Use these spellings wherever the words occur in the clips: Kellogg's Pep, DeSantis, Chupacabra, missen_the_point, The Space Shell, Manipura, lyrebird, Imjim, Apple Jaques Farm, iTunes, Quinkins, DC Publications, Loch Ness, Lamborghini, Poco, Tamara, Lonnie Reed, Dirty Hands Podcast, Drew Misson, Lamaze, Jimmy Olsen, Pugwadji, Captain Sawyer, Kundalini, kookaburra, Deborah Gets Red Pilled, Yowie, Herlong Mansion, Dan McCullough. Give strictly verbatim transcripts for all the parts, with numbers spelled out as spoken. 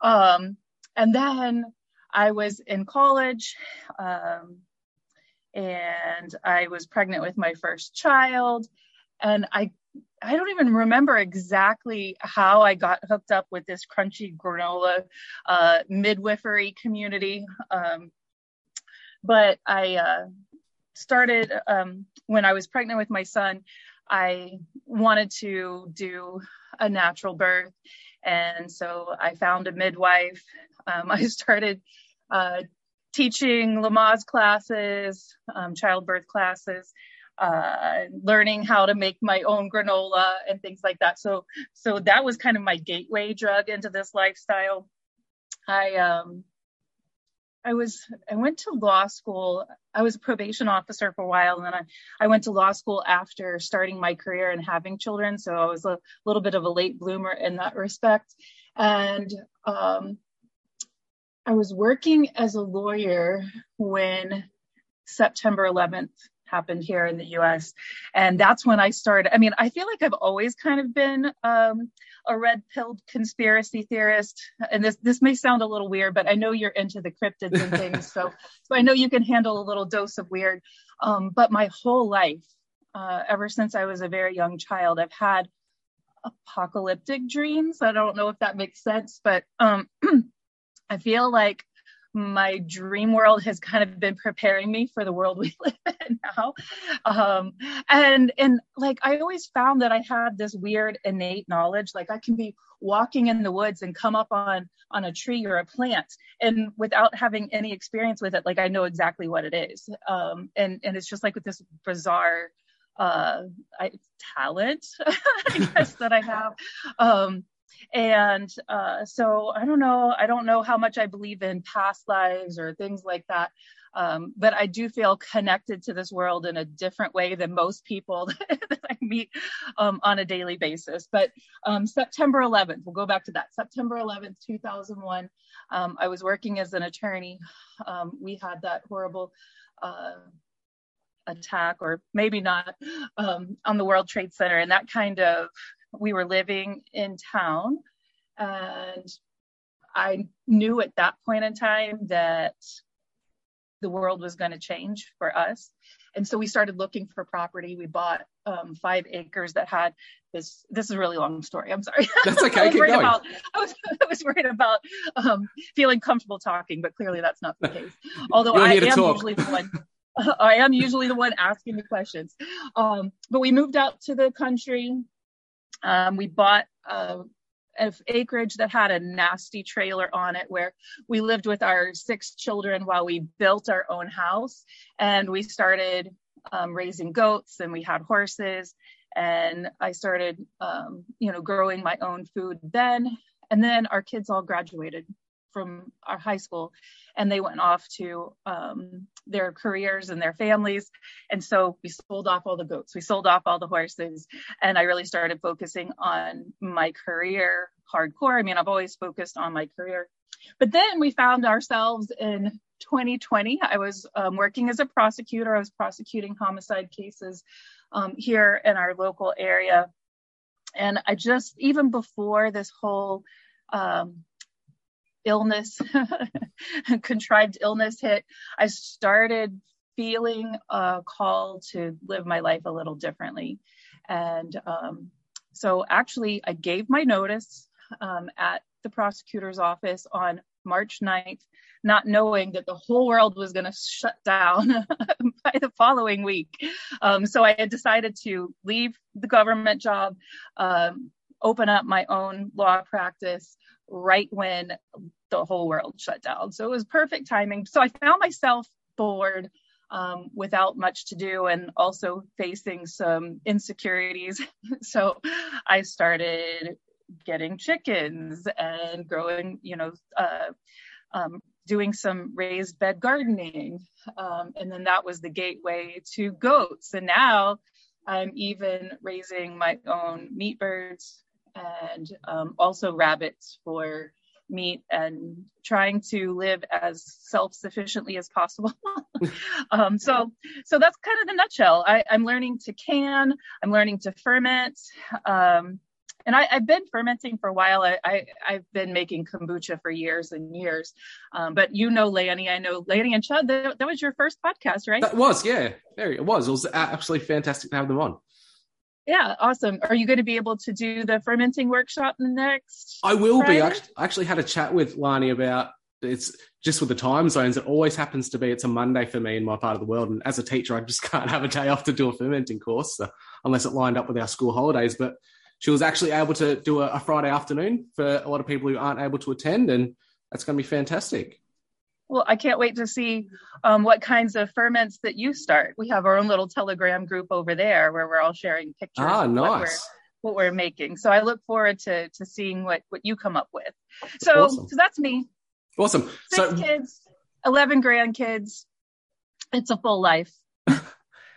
Um, and then I was in college, um, and I was pregnant with my first child. And I, I don't even remember exactly how I got hooked up with this crunchy granola uh, midwifery community. Um, but I... Uh, started um, when I was pregnant with my son, I wanted to do a natural birth. And so I found a midwife. Um, I started uh, teaching Lamaze classes, um, childbirth classes, uh, learning how to make my own granola and things like that. So, so that was kind of my gateway drug into this lifestyle. I, um, I was, I went to law school. I was a probation officer for a while. And then I, I went to law school after starting my career and having children. So I was a little bit of a late bloomer in that respect. And um, I was working as a lawyer when September eleventh happened here in the U S. And that's when I started. I mean, I feel like I've always kind of been um, a red-pilled conspiracy theorist. And this this may sound a little weird, but I know you're into the cryptids and things. so, so I know you can handle a little dose of weird. Um, but my whole life, uh, ever since I was a very young child, I've had apocalyptic dreams. I don't know if that makes sense, but um, I feel like my dream world has kind of been preparing me for the world we live in now. Um, and, and like, I always found that I had this weird innate knowledge, like I can be walking in the woods and come up on, on a tree or a plant, and without having any experience with it, like I know exactly what it is. Um, and, and it's just like with this bizarre uh, I, talent, I guess, that I have. Um, And uh, so I don't know, I don't know how much I believe in past lives or things like that. Um, but I do feel connected to this world in a different way than most people that I meet um, on a daily basis. But um, September eleventh, we'll go back to that. September eleventh, two thousand one, um, I was working as an attorney. Um, we had that horrible uh, attack, or maybe not, um, on the World Trade Center, and that kind of, we were living in town, and I knew at that point in time that the world was going to change for us. And so we started looking for property. We bought um, five acres that had this, this is a really long story. I'm sorry. That's okay. I, was worried about, I, was, I was worried about um, feeling comfortable talking, but clearly that's not the case. Although I am talk. usually the one. I am usually the one asking the questions. Um, but we moved out to the country. Um, we bought uh, an acreage that had a nasty trailer on it, where we lived with our six children while we built our own house. And we started um, raising goats, and we had horses, and I started, um, you know, growing my own food then. And then our kids all graduated from our high school, and they went off to um, their careers and their families. And so we sold off all the goats, we sold off all the horses. And I really started focusing on my career hardcore. I mean, I've always focused on my career, but then we found ourselves in twenty twenty. I was um, working as a prosecutor. I was prosecuting homicide cases um, here in our local area. And I just, even before this whole, um, illness, contrived illness hit, I started feeling a call to live my life a little differently. And um, so actually I gave my notice um, at the prosecutor's office on March ninth, not knowing that the whole world was going to shut down by the following week. Um, so I had decided to leave the government job, um, open up my own law practice, right when the whole world shut down. So it was perfect timing. So I found myself bored, um, without much to do, and also facing some insecurities. So I started getting chickens and growing, you know, uh, um, doing some raised bed gardening. Um, and then that was the gateway to goats. And now I'm even raising my own meat birds, and um, also rabbits for meat, and trying to live as self-sufficiently as possible. um, so so that's kind of the nutshell. I, I'm learning to can, I'm learning to ferment. Um, and I, I've been fermenting for a while. I, I, I've been making kombucha for years and years. Um, but you know, Lanny, I know Lanny and Chad, that, that was your first podcast, right? That was, yeah. There it was. It was absolutely fantastic to have them on. Yeah, awesome. Are you going to be able to do the fermenting workshop next? I will Friday? be. I actually, I actually had a chat with Lani about, it's just with the time zones, it always happens to be, it's a Monday for me in my part of the world. And as a teacher, I just can't have a day off to do a fermenting course, so, unless it lined up with our school holidays. But she was actually able to do a, a Friday afternoon for a lot of people who aren't able to attend. And that's going to be fantastic. Well, I can't wait to see um, what kinds of ferments that you start. We have our own little Telegram group over there where we're all sharing pictures ah, of nice. what, we're, what we're making. So I look forward to to seeing what, what you come up with. So, awesome. so that's me. Awesome. Six so, kids, eleven grandkids. It's a full life.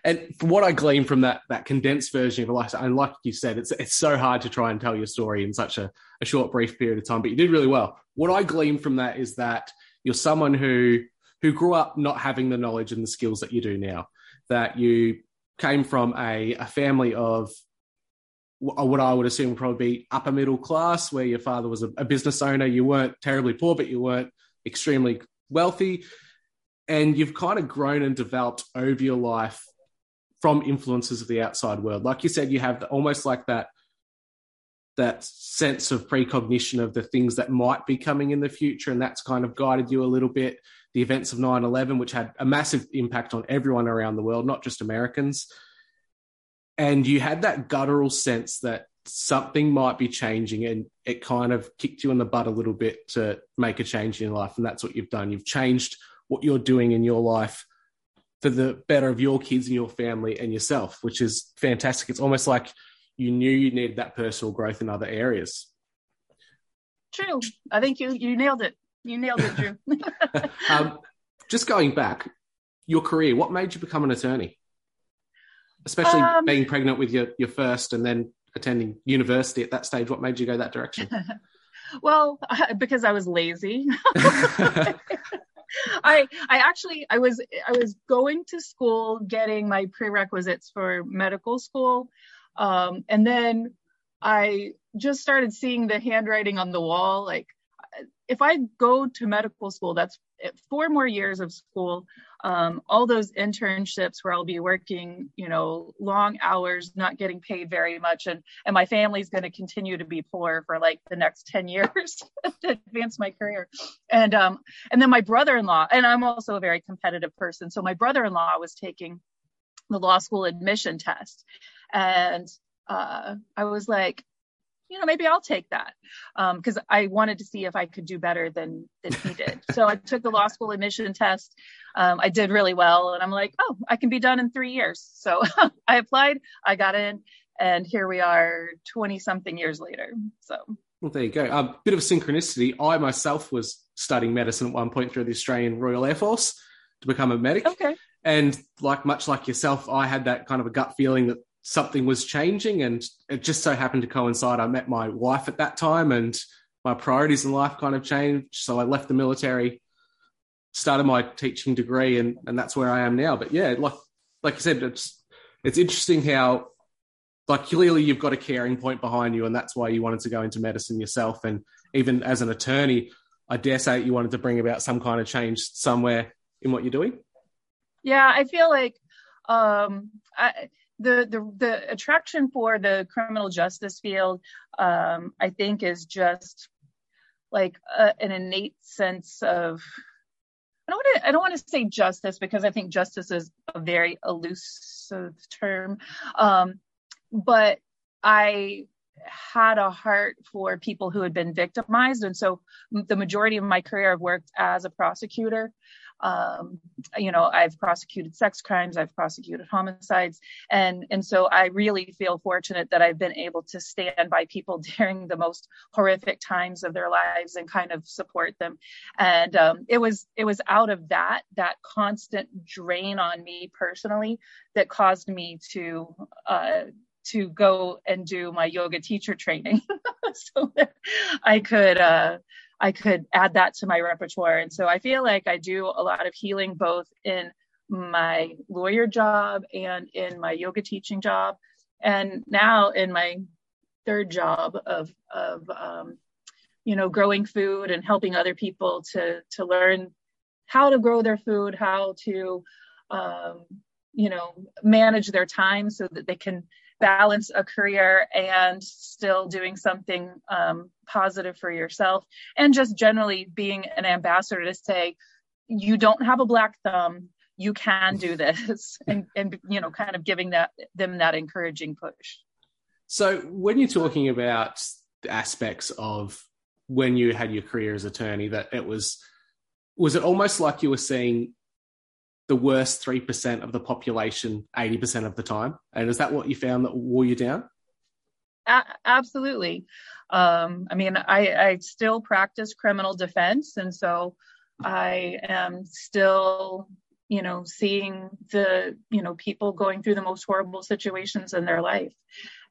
And from what I glean from that that condensed version of a life, and like you said, it's it's so hard to try and tell your story in such a, a short, brief period of time, but you did really well. What I glean from that is that you're someone who who grew up not having the knowledge and the skills that you do now, that you came from a, a family of what I would assume would probably be upper middle class, where your father was a, a business owner. You weren't terribly poor, but you weren't extremely wealthy. And you've kind of grown and developed over your life from influences of the outside world. Like you said, you have the, almost like that that sense of precognition of the things that might be coming in the future, and that's kind of guided you a little bit. The events of nine eleven, which had a massive impact on everyone around the world, not just Americans. And you had that guttural sense that something might be changing, and it kind of kicked you in the butt a little bit to make a change in your life. And that's what you've done. You've changed what you're doing in your life for the better of your kids and your family and yourself, which is fantastic. It's almost like you knew you needed that personal growth in other areas. True. I think you you nailed it. You nailed it, Drew. um, just going back, your career, what made you become an attorney? Especially um, being pregnant with your, your first and then attending university at that stage, what made you go that direction? Well, because I was lazy. I I actually I was I was going to school, getting my prerequisites for medical school, um, and then I just started seeing the handwriting on the wall. Like, if I go to medical school, that's four more years of school, um, all those internships where I'll be working, you know, long hours, not getting paid very much, and and my family's going to continue to be poor for like the next ten years to advance my career. And um, and then my brother-in-law, and I'm also a very competitive person, so my brother-in-law was taking the law school admission test, and uh, I was like, you know, maybe I'll take that, because um, I wanted to see if I could do better than, than he did. So I took the law school admission test. Um, I did really well. And I'm like, oh, I can be done in three years. So I applied, I got in, and here we are twenty something years later. So. Well, there you go. A bit of synchronicity. I myself was studying medicine at one point through the Australian Royal Air Force to become a medic. Okay. And like much like yourself, I had that kind of a gut feeling that something was changing, and it just so happened to coincide. I met my wife at that time, and my priorities in life kind of changed. So I left the military, started my teaching degree, and, and that's where I am now. But yeah, like, like you said, it's, it's interesting how, like, clearly you've got a caring point behind you, and that's why you wanted to go into medicine yourself. And even as an attorney, I dare say you wanted to bring about some kind of change somewhere in what you're doing. Yeah. I feel like, um, I, The, the the attraction for the criminal justice field, um, I think, is just like a, an innate sense of, I don't want to I don't want to say justice, because I think justice is a very elusive term, um, but I had a heart for people who had been victimized, and so the majority of my career I've worked as a prosecutor. Um, you know, I've prosecuted sex crimes, I've prosecuted homicides. And, and so I really feel fortunate that I've been able to stand by people during the most horrific times of their lives and kind of support them. And, um, it was, it was out of that, that constant drain on me personally that caused me to, uh, to go and do my yoga teacher training so that I could, uh, I could add that to my repertoire. And so I feel like I do a lot of healing, both in my lawyer job and in my yoga teaching job. And now in my third job of, of um, you know, growing food and helping other people to, to learn how to grow their food, how to, um, you know, manage their time so that they can balance a career and still doing something um, positive for yourself, and just generally being an ambassador to say, you don't have a black thumb, you can do this, and, and you know, kind of giving that them that encouraging push. So when you're talking about aspects of when you had your career as attorney, that it was, was it almost like you were seeing the worst three percent of the population eighty percent of the time? And is that what you found that wore you down? A- absolutely. Um, I mean, I, I still practice criminal defense. And so I am still, you know, seeing the, you know, people going through the most horrible situations in their life.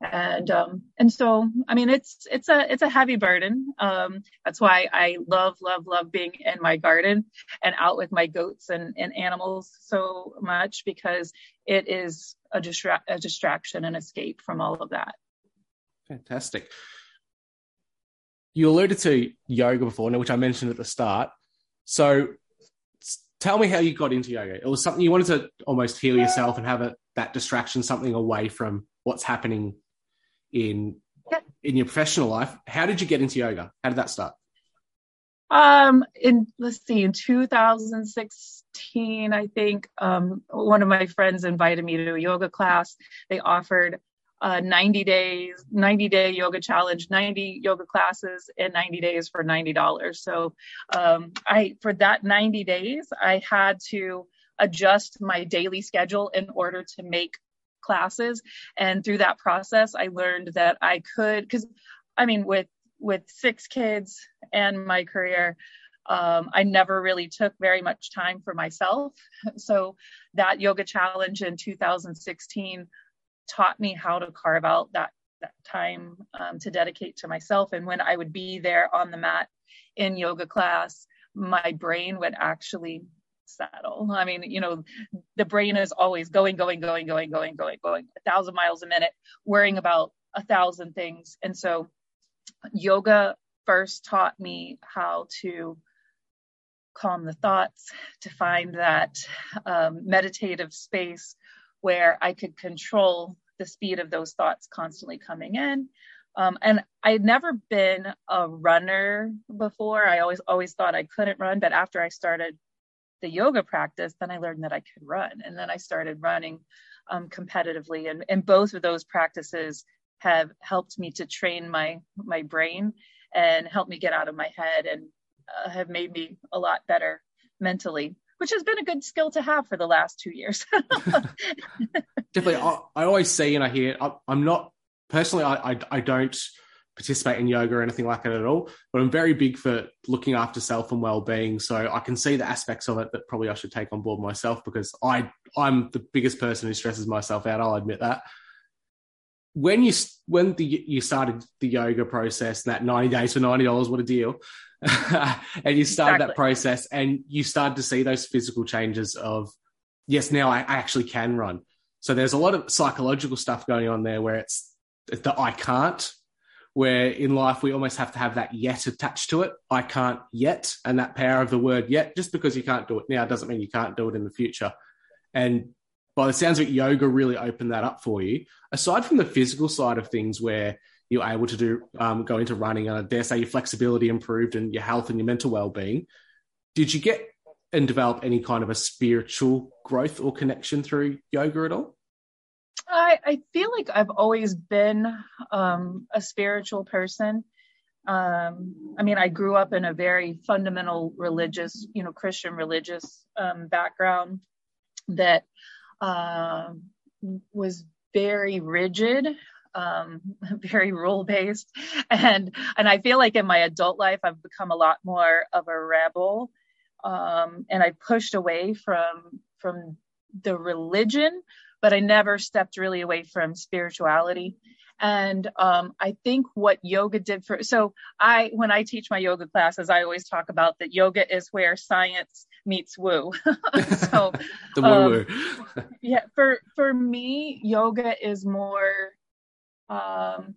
And, um, and so, I mean, it's, it's a, it's a heavy burden. Um, that's why I love, love, love being in my garden and out with my goats and, and animals so much, because it is a distra- a distraction and escape from all of that. Fantastic. You alluded to yoga before, which I mentioned at the start. So tell me how you got into yoga. It was something you wanted to almost heal yourself and have a, that distraction, something away from what's happening in yeah. in your professional life. How did you get into yoga? How did that start? Um, in let's see, in two thousand sixteen, I think, um, one of my friends invited me to a yoga class. They offered a ninety days, ninety day yoga challenge, ninety yoga classes in ninety days for ninety dollars. So, um, I, for that ninety days, I had to adjust my daily schedule in order to make classes. And through that process, I learned that I could, cause I mean, with with six kids and my career, um, I never really took very much time for myself. So that yoga challenge in two thousand sixteen taught me how to carve out that, that time um, to dedicate to myself. And when I would be there on the mat in yoga class, my brain would actually settle. I mean, you know, the brain is always going, going, going, going, going, going, going, a thousand miles a minute, worrying about a thousand things. And so yoga first taught me how to calm the thoughts, to find that um, meditative space where I could control the speed of those thoughts constantly coming in. Um, and I had never been a runner before. I always, always thought I couldn't run, but after I started the yoga practice, then I learned that I could run. And then I started running um, competitively. And, and both of those practices have helped me to train my my brain and help me get out of my head, and uh, have made me a lot better mentally, which has been a good skill to have for the last two years. Definitely. I, I always see and I hear, I, I'm not personally, I, I I don't participate in yoga or anything like it at all, but I'm very big for looking after self and well-being. So I can see the aspects of it that probably I should take on board myself, because I I'm the biggest person who stresses myself out. I'll admit that. When you when the, you started the yoga process, that ninety days for ninety dollars, what a deal. And you started exactly. that process, and you started to see those physical changes of, yes, now I, I actually can run. So there's a lot of psychological stuff going on there where it's the I can't, where in life we almost have to have that yet attached to it. I can't yet, and that power of the word yet, just because you can't do it now doesn't mean you can't do it in the future. And by the sounds of it, yoga really opened that up for you. Aside from the physical side of things where you're able to do, um, go into running, and I dare say your flexibility improved and your health and your mental well-being, did you get and develop any kind of a spiritual growth or connection through yoga at all? I, I feel like I've always been um, a spiritual person. Um, I mean, I grew up in a very fundamental religious, you know, Christian religious um, background that Um, was very rigid, um, very rule-based. And, and I feel like in my adult life, I've become a lot more of a rebel. Um, and I pushed away from, from the religion, but I never stepped really away from spirituality. And, um, I think what yoga did for, so I, when I teach my yoga classes, I always talk about that yoga is where science meets woo. So, the woo woo. Um, yeah. For, for me, yoga is more, um,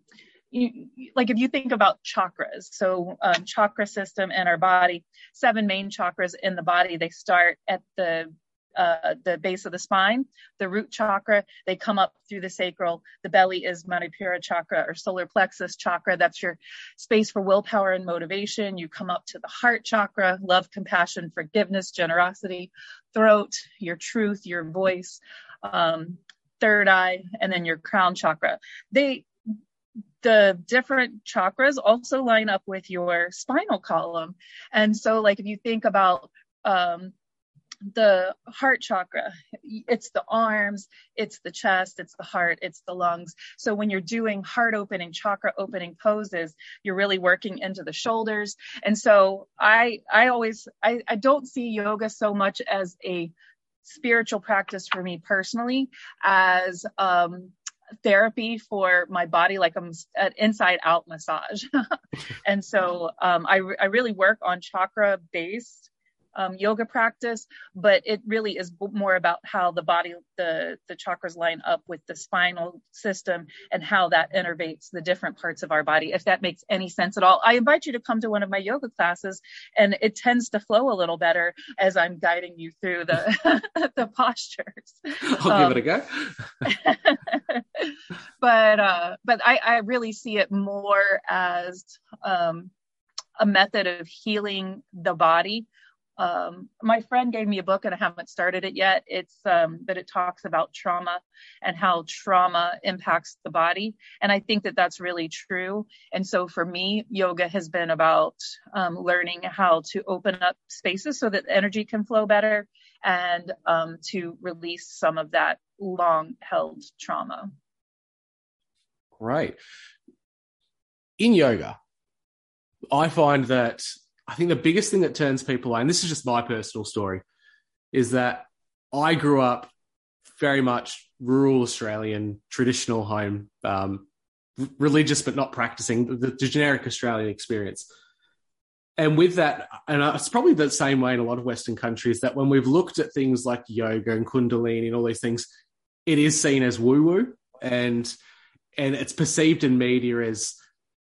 you, like if you think about chakras, so, um, chakra system in our body, seven main chakras in the body, they start at the Uh, the base of the spine, the root chakra, they come up through the sacral. The belly is Manipura chakra or solar plexus chakra. That's your space for willpower and motivation. You come up to the heart chakra, love, compassion, forgiveness, generosity, throat, your truth, your voice, um, third eye, and then your crown chakra. They, the different chakras also line up with your spinal column. And so like, if you think about, um, the heart chakra, it's the arms, it's the chest, it's the heart, it's the lungs. So when you're doing heart opening, chakra opening poses, you're really working into the shoulders. And so I, I always, I, I don't see yoga so much as a spiritual practice for me personally, as, um, therapy for my body, like I'm an inside out massage. And so, um, I, I really work on chakra based Um, yoga practice, but it really is more about how the body, the, the chakras line up with the spinal system and how that innervates the different parts of our body, if that makes any sense at all. I invite you to come to one of my yoga classes, and it tends to flow a little better as I'm guiding you through the the postures. I'll um, give it a go. But uh, but I, I really see it more as um, a method of healing the body. Um, my friend gave me a book and I haven't started it yet. It's um, but it talks about trauma and how trauma impacts the body. And I think that that's really true. And so for me, yoga has been about um, learning how to open up spaces so that energy can flow better and um, to release some of that long held trauma. Right. In yoga, I find that I think the biggest thing that turns people away, and this is just my personal story, is that I grew up very much rural Australian, traditional home, um, religious but not practicing, the, the generic Australian experience. And with that, and it's probably the same way in a lot of Western countries, that when we've looked at things like yoga and Kundalini and all these things, it is seen as woo-woo, and and it's perceived in media as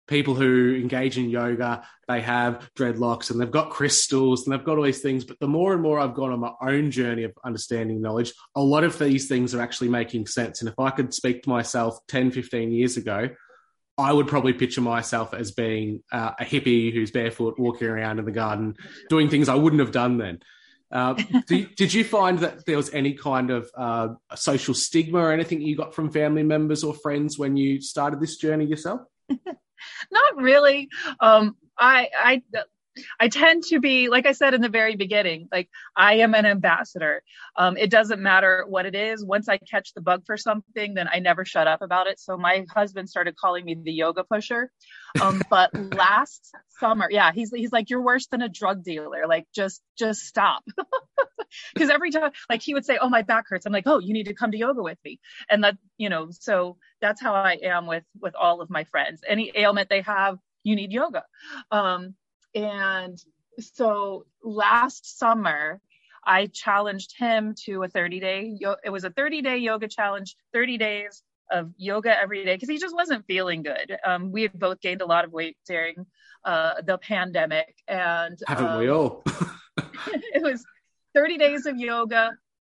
people who engage in yoga, they have dreadlocks and they've got crystals and they've got all these things. But the more and more I've gone on my own journey of understanding knowledge, a lot of these things are actually making sense. And if I could speak to myself ten, fifteen years ago, I would probably picture myself as being uh, a hippie who's barefoot, walking around in the garden, doing things I wouldn't have done then. Uh, did, did you find that there was any kind of uh, social stigma or anything you got from family members or friends when you started this journey yourself? Not really. Um, I, I, I tend to be, like I said in the very beginning, like I am an ambassador. Um, it doesn't matter what it is. Once I catch the bug for something, then I never shut up about it. So my husband started calling me the yoga pusher. Um, but last summer, yeah, he's, he's like, you're worse than a drug dealer. Like, just, just stop. Cause every time, like he would say, oh, my back hurts. I'm like, oh, you need to come to yoga with me. And that, you know, so that's how I am with, with all of my friends, any ailment they have, you need yoga. Um, And so last summer, I challenged him to a thirty day, it was a thirty day yoga challenge, thirty days of yoga every day, because he just wasn't feeling good. Um, we had both gained a lot of weight during uh, the pandemic. And haven't um, we all? It was thirty days of yoga,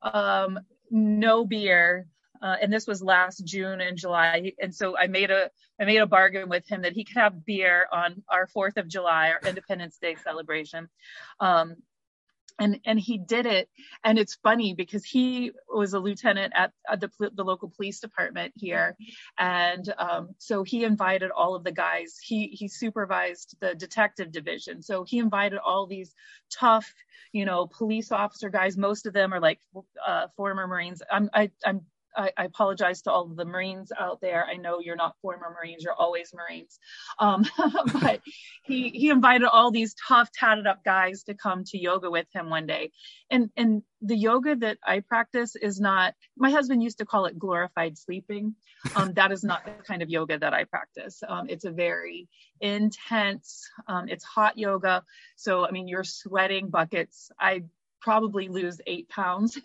um, no beer. Uh, and this was last June and July. And so I made a, I made a bargain with him that he could have beer on our fourth of July, our Independence Day celebration. Um, and, and he did it. And it's funny because he was a lieutenant at, at the, the local police department here. And um, so he invited all of the guys, he, he supervised the detective division. So he invited all these tough, you know, police officer guys. Most of them are like uh, former Marines. I'm, I, I'm, I apologize to all of the Marines out there. I know you're not former Marines, you're always Marines. Um, but he he invited all these tough, tatted up guys to come to yoga with him one day. And and the yoga that I practice is not, my husband used to call it glorified sleeping. Um, that is not the kind of yoga that I practice. Um, it's a very intense, um, it's hot yoga. So, I mean, you're sweating buckets. I probably lose eight pounds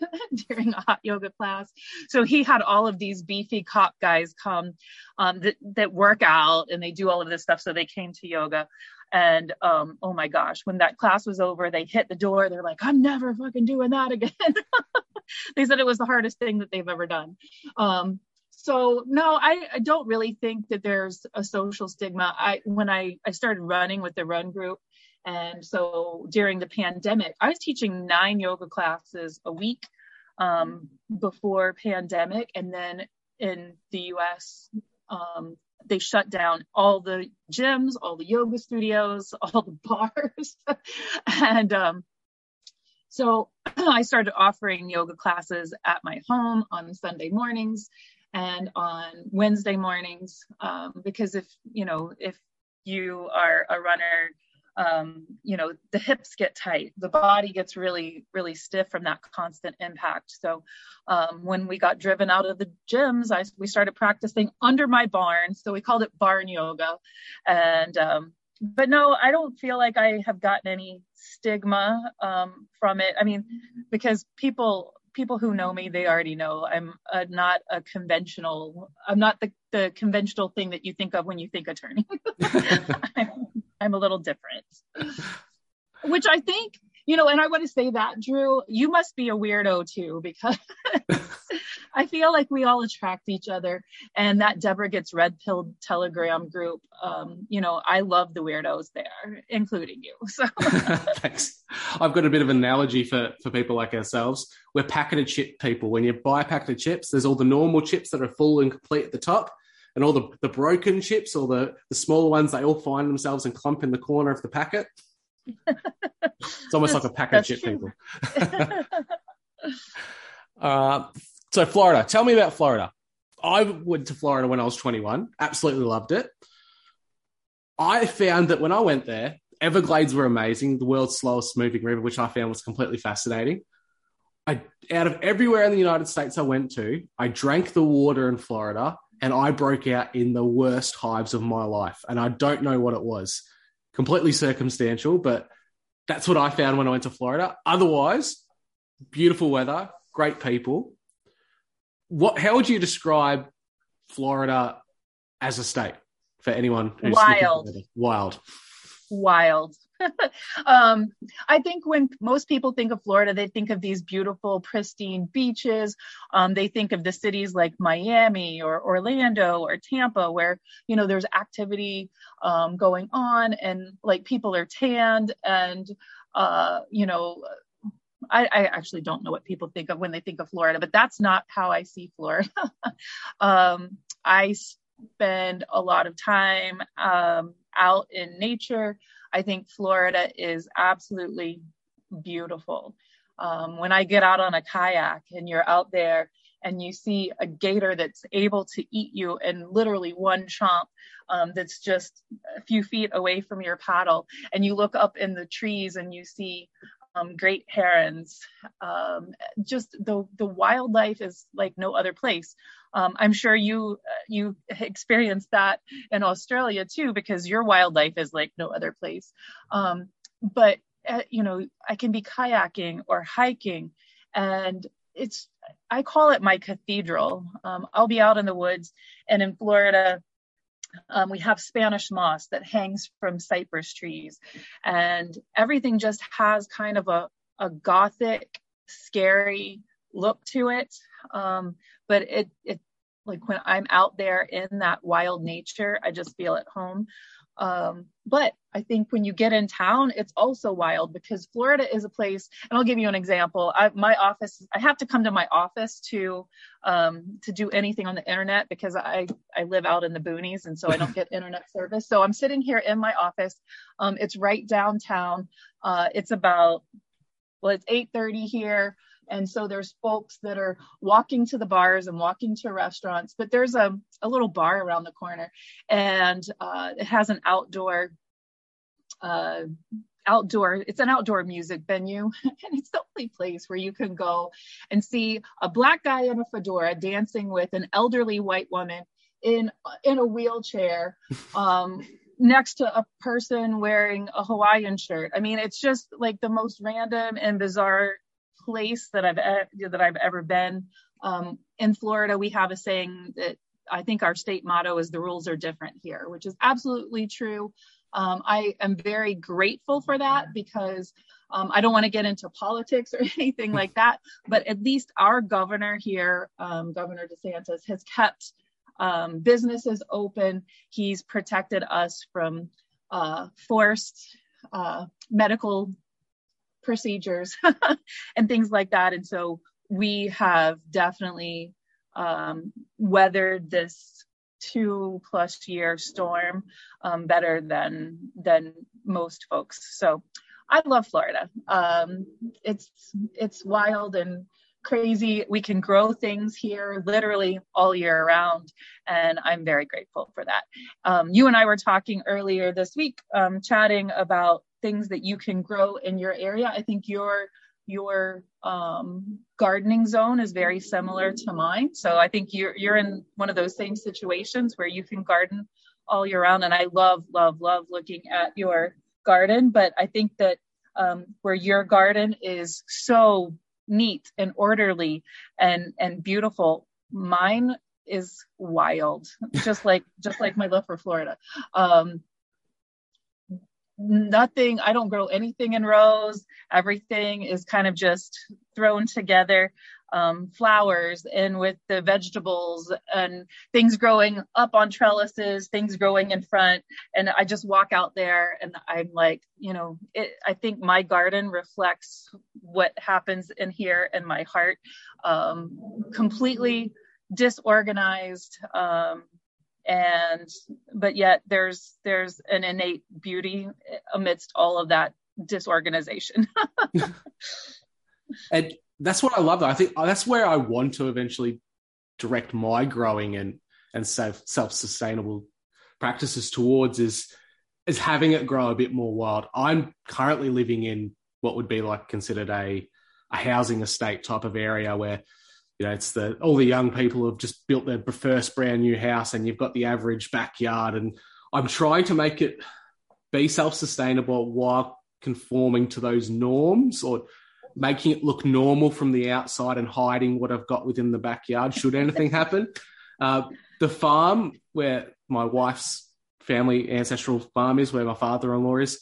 during a hot yoga class. So he had all of these beefy cop guys come um, that, that work out and they do all of this stuff. So they came to yoga and um, oh my gosh, when that class was over, they hit the door. They're like, I'm never fucking doing that again. They said it was the hardest thing that they've ever done. Um, so no, I, I don't really think that there's a social stigma. I, when I, I started running with the run group, and so during the pandemic, I was teaching nine yoga classes a week um, before pandemic. And then in the U S, um, they shut down all the gyms, all the yoga studios, all the bars. and um, so I started offering yoga classes at my home on Sunday mornings and on Wednesday mornings. Um, because if, you know, if you are a runner, Um, you know, the hips get tight, the body gets really, really stiff from that constant impact. So um, when we got driven out of the gyms, I, we started practicing under my barn. So we called it barn yoga. And, um, but no, I don't feel like I have gotten any stigma um, from it. I mean, because people, people who know me, they already know I'm uh, not a conventional, I'm not the, the conventional thing that you think of when you think attorney. I'm a little different, which I think you know, and I want to say that, Drew, you must be a weirdo too, because I feel like we all attract each other. And that Deborah Gets Red Pilled Telegram group, um, you know, I love the weirdos there, including you. So thanks. I've got a bit of an analogy for, for people like ourselves. We're packet of chip people. When you buy a packet of chips, there's all the normal chips that are full and complete at the top, and all the, the broken chips or the, the smaller ones, they all find themselves and clump in the corner of the packet. It's almost like a packet of chip, true. people. uh, so Florida, tell me about Florida. I went to Florida when I was twenty-one, absolutely loved it. I found that when I went there, Everglades were amazing, the world's slowest moving river, which I found was completely fascinating. I, out of everywhere in the United States I went to, I drank the water in Florida, and I broke out in the worst hives of my life. And I don't know what it was. Completely circumstantial, but that's what I found when I went to Florida. Otherwise, beautiful weather, great people. What? How would you describe Florida as a state for anyone? Who's wild. Wild. Wild. um, I think when most people think of Florida, they think of these beautiful, pristine beaches. Um, they think of the cities like Miami or Orlando or Tampa, where, you know, there's activity um, going on, and like people are tanned, and, uh, you know, I, I actually don't know what people think of when they think of Florida, but that's not how I see Florida. um, I spend a lot of time um, out in nature. I think Florida is absolutely beautiful. Um, when I get out on a kayak and you're out there and you see a gator that's able to eat you in literally one chomp, um, that's just a few feet away from your paddle, and you look up in the trees and you see um, great herons. Um, just the, the wildlife is like no other place. Um, I'm sure you you experienced that in Australia too, because your wildlife is like no other place. Um, but uh, you know, I can be kayaking or hiking, and it's I call it my cathedral. Um, I'll be out in the woods, and in Florida, um, we have Spanish moss that hangs from cypress trees, and everything just has kind of a a gothic, scary look to it. Um, but it, it, like when I'm out there in that wild nature, I just feel at home. Um, but I think when you get in town, it's also wild, because Florida is a place, and I'll give you an example. I, my office, I have to come to my office to, um, to do anything on the internet, because I, I live out in the boonies, and so I don't get internet service. So I'm sitting here in my office. Um, it's right downtown. Uh, it's about, well, it's eight thirty here. And so there's folks that are walking to the bars and walking to restaurants, but there's a, a little bar around the corner, and uh, it has an outdoor, uh, outdoor, it's an outdoor music venue. And it's the only place where you can go and see a black guy in a fedora dancing with an elderly white woman in, in a wheelchair, um, next to a person wearing a Hawaiian shirt. I mean, it's just like the most random and bizarre place that I've that I've ever been. Um, in Florida, we have a saying that I think our state motto is "the rules are different here," which is absolutely true. Um, I am very grateful for that, because um, I don't want to get into politics or anything like that. But at least our governor here, um, Governor DeSantis, has kept um, businesses open. He's protected us from uh, forced uh, medical procedures and things like that. And so we have definitely um, weathered this two plus year storm um, better than than most folks. So I love Florida. Um, it's it's wild and crazy. We can grow things here literally all year round, and I'm very grateful for that. Um, you and I were talking earlier this week, um, chatting about things that you can grow in your area. I think your your um, gardening zone is very similar to mine. So I think you're you're in one of those same situations where you can garden all year round. And I love, love, love looking at your garden. But I think that um, where your garden is so neat and orderly and and beautiful, mine is wild. Just like just like my love for Florida. Um, nothing, I don't grow anything in rows. Everything is kind of just thrown together. Um, flowers and with the vegetables and things growing up on trellises, things growing in front. And I just walk out there and I'm like, you know, it, I think my garden reflects what happens in here in my heart. Um, completely disorganized. Um, and, but yet there's, there's an innate beauty amidst all of that disorganization. And that's what I love. Though. I think that's where I want to eventually direct my growing and, and self-sustainable practices towards is, is having it grow a bit more wild. I'm currently living in what would be like considered a, a housing estate type of area where, you know, it's the, all the young people have just built their first brand new house and you've got the average backyard, and I'm trying to make it be self-sustainable while conforming to those norms, or making it look normal from the outside and hiding what I've got within the backyard should anything happen. Uh, the farm where my wife's family ancestral farm is, where my father-in-law is,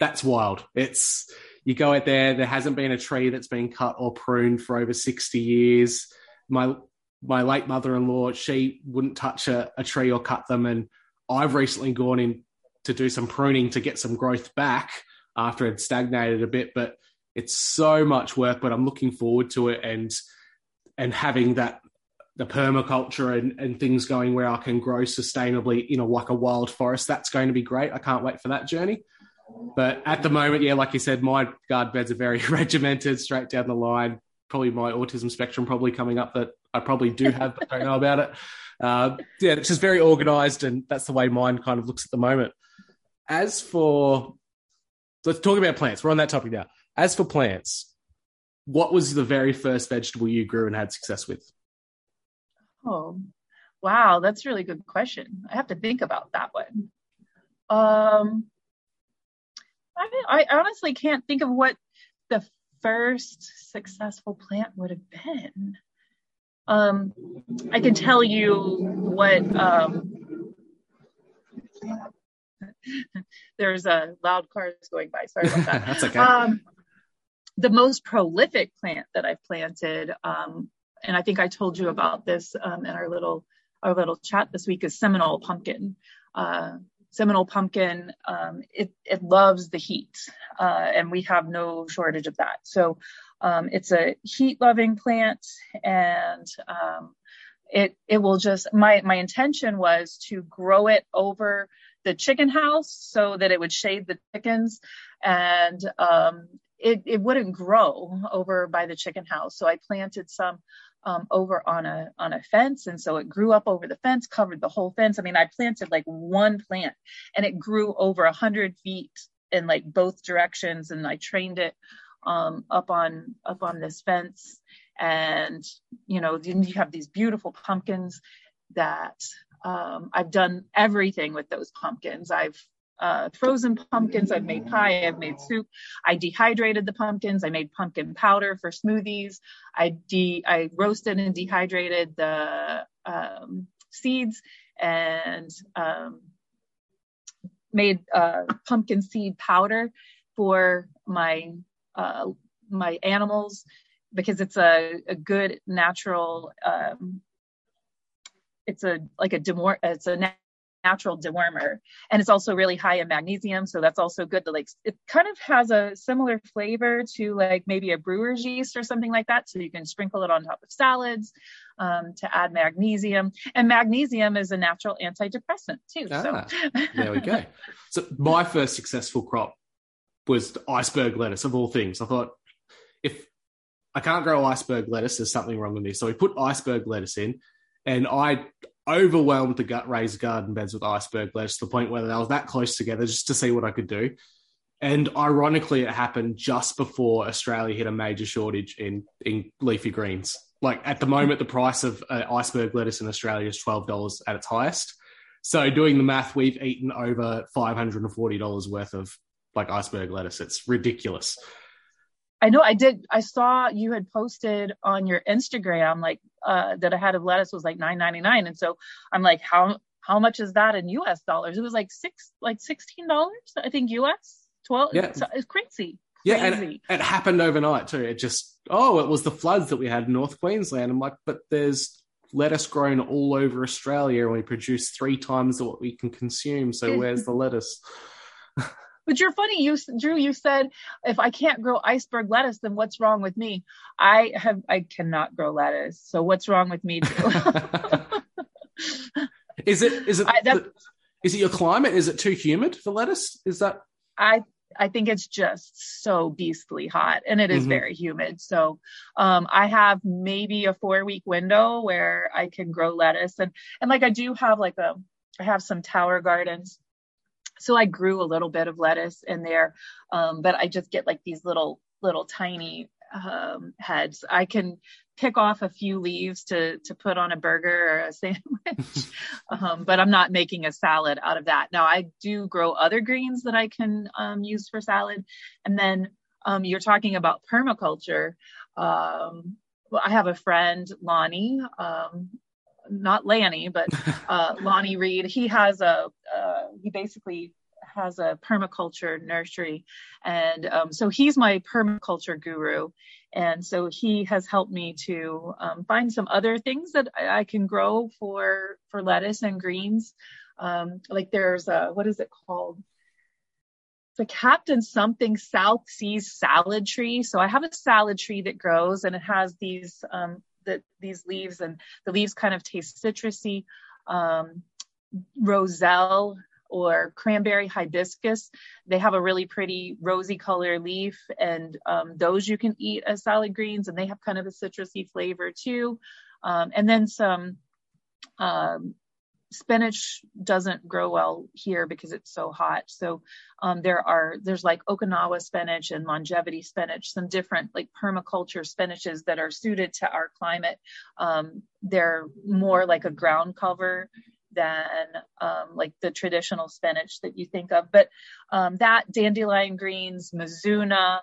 that's wild. It's, you go out there, there hasn't been a tree that's been cut or pruned for over sixty years. My my late mother-in-law, she wouldn't touch a, a tree or cut them, and I've recently gone in to do some pruning to get some growth back after it stagnated a bit, but it's so much work, but I'm looking forward to it, and and having that the permaculture and, and things going where I can grow sustainably in a like a wild forest. That's going to be great. I can't wait for that journey. But at the moment, yeah, like you said, my garden beds are very regimented, straight down the line. Probably my autism spectrum probably coming up that I probably do have, but don't know about it. Uh, yeah, it's just very organised, and that's the way mine kind of looks at the moment. As for, let's talk about plants. We're on that topic now. As for plants, what was the very first vegetable you grew and had success with? Oh, wow. That's a really good question. I have to think about that one. Um, I, I honestly can't think of what the first successful plant would have been. Um, I can tell you what... Um, there's uh, loud cars going by. Sorry about that. That's okay. Um, The most prolific plant that I've planted, um, and I think I told you about this um, in our little our little chat this week, is Seminole pumpkin. Uh, Seminole pumpkin, um, it it loves the heat, uh, and we have no shortage of that. So um, it's a heat-loving plant, and um, it it will just. My my intention was to grow it over the chicken house so that it would shade the chickens, and um, It, it wouldn't grow over by the chicken house. So I planted some um, over on a on a fence. And so it grew up over the fence, covered the whole fence. I mean, I planted like one plant and it grew over one hundred feet in like both directions. And I trained it um, up on up on this fence. And, you know, then you have these beautiful pumpkins that um, I've done everything with those pumpkins. I've Uh, frozen pumpkins. I've made pie. I've made soup. I dehydrated the pumpkins. I made pumpkin powder for smoothies. I de I roasted and dehydrated the um, seeds, and um, made uh, pumpkin seed powder for my uh, my animals, because it's a, a good natural. Um, it's a like a demor. It's a nat- natural dewormer, and it's also really high in magnesium, so that's also good to like. It kind of has a similar flavor to like maybe a brewer's yeast or something like that, so you can sprinkle it on top of salads um, to add magnesium, and magnesium is a natural antidepressant too. Ah, so there we go. So my first successful crop was the iceberg lettuce, of all things. I thought, if I can't grow iceberg lettuce, there's something wrong with me. So we put iceberg lettuce in, and I overwhelmed the gut raised garden beds with iceberg lettuce to the point where they were that close together just to see what I could do. And ironically, it happened just before Australia hit a major shortage in, in leafy greens. Like at the moment, the price of uh, iceberg lettuce in Australia is twelve dollars at its highest. So doing the math, we've eaten over five hundred forty dollars worth of like iceberg lettuce. It's ridiculous. I know I did. I saw you had posted on your Instagram, like, uh, that a head of lettuce was like nine ninety-nine. And so I'm like, how, how much is that in U S dollars? It was like six, like sixteen dollars, I think U S, twelve. Yeah. It's, it's crazy. Yeah, crazy. And it happened overnight too. It just, oh, it was the floods that we had in North Queensland. I'm like, but there's lettuce grown all over Australia, and we produce three times what we can consume. So where's the lettuce? But you're funny, you Drew, you said, if I can't grow iceberg lettuce, then what's wrong with me? I have, I cannot grow lettuce. So what's wrong with me, Drew? Is it, is it, I, the, is it your climate? Is it too humid for lettuce? Is that? I I think it's just so beastly hot, and it is mm-hmm. very humid. So um, I have maybe a four week window where I can grow lettuce, and, and like, I do have like a, I have some tower gardens. So I grew a little bit of lettuce in there. Um, but I just get like these little, little tiny um, heads. I can pick off a few leaves to, to put on a burger or a sandwich. um, but I'm not making a salad out of that. Now I do grow other greens that I can um, use for salad. And then um, you're talking about permaculture. Um, well, I have a friend, Lonnie, um, not Lanny, but uh, Lonnie Reed. He has a, uh, he basically has a permaculture nursery. And um, so he's my permaculture guru. And so he has helped me to um, find some other things that I can grow for, for lettuce and greens. Um, like there's a, what is it called? The Captain Something South Seas salad tree. So I have a salad tree that grows, and it has these, um, the, these leaves, and the leaves kind of taste citrusy. Um, roselle or cranberry hibiscus, they have a really pretty rosy color leaf, and um, those you can eat as salad greens, and they have kind of a citrusy flavor too. Um, and then some um, spinach doesn't grow well here because it's so hot. So um, there are, there's like Okinawa spinach and longevity spinach, some different like permaculture spinaches that are suited to our climate. Um, they're more like a ground cover than um, like the traditional spinach that you think of, but um, that, dandelion greens, mizuna,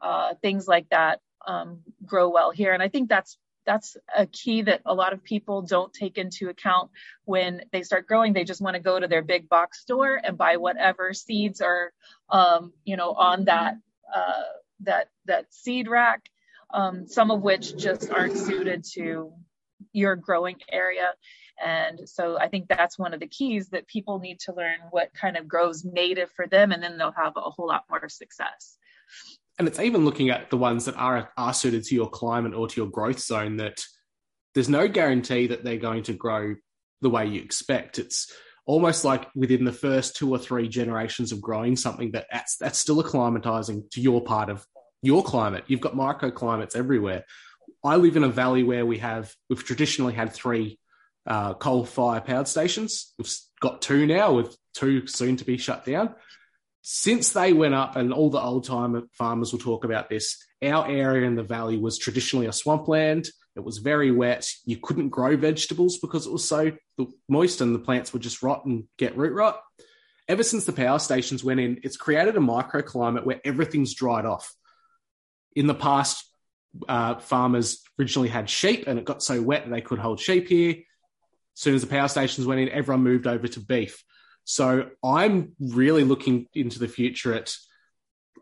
uh, things like that um, grow well here. And I think that's, that's a key that a lot of people don't take into account when they start growing. They just want to go to their big box store and buy whatever seeds are, um, you know, on that, uh, that, that seed rack, um, some of which just aren't suited to your growing area. And so I think that's one of the keys, that people need to learn what kind of grows native for them, and then they'll have a whole lot more success. And it's even looking at the ones that are, are suited to your climate or to your growth zone, that there's no guarantee that they're going to grow the way you expect. It's almost like within the first two or three generations of growing something, that that's, that's still acclimatizing to your part of your climate. You've got microclimates everywhere. I live in a valley where we have, we've traditionally had three uh, coal-fired power stations. We've got two now, with two soon to be shut down. Since they went up, and all the old-time farmers will talk about this, our area in the valley was traditionally a swampland. It was very wet. You couldn't grow vegetables because it was so moist, and the plants would just rot and get root rot. Ever since the power stations went in, it's created a microclimate where everything's dried off. In the past, Uh, farmers originally had sheep, and it got so wet that they could hold sheep here. As soon as the power stations went in, everyone moved over to beef. So I'm really looking into the future at,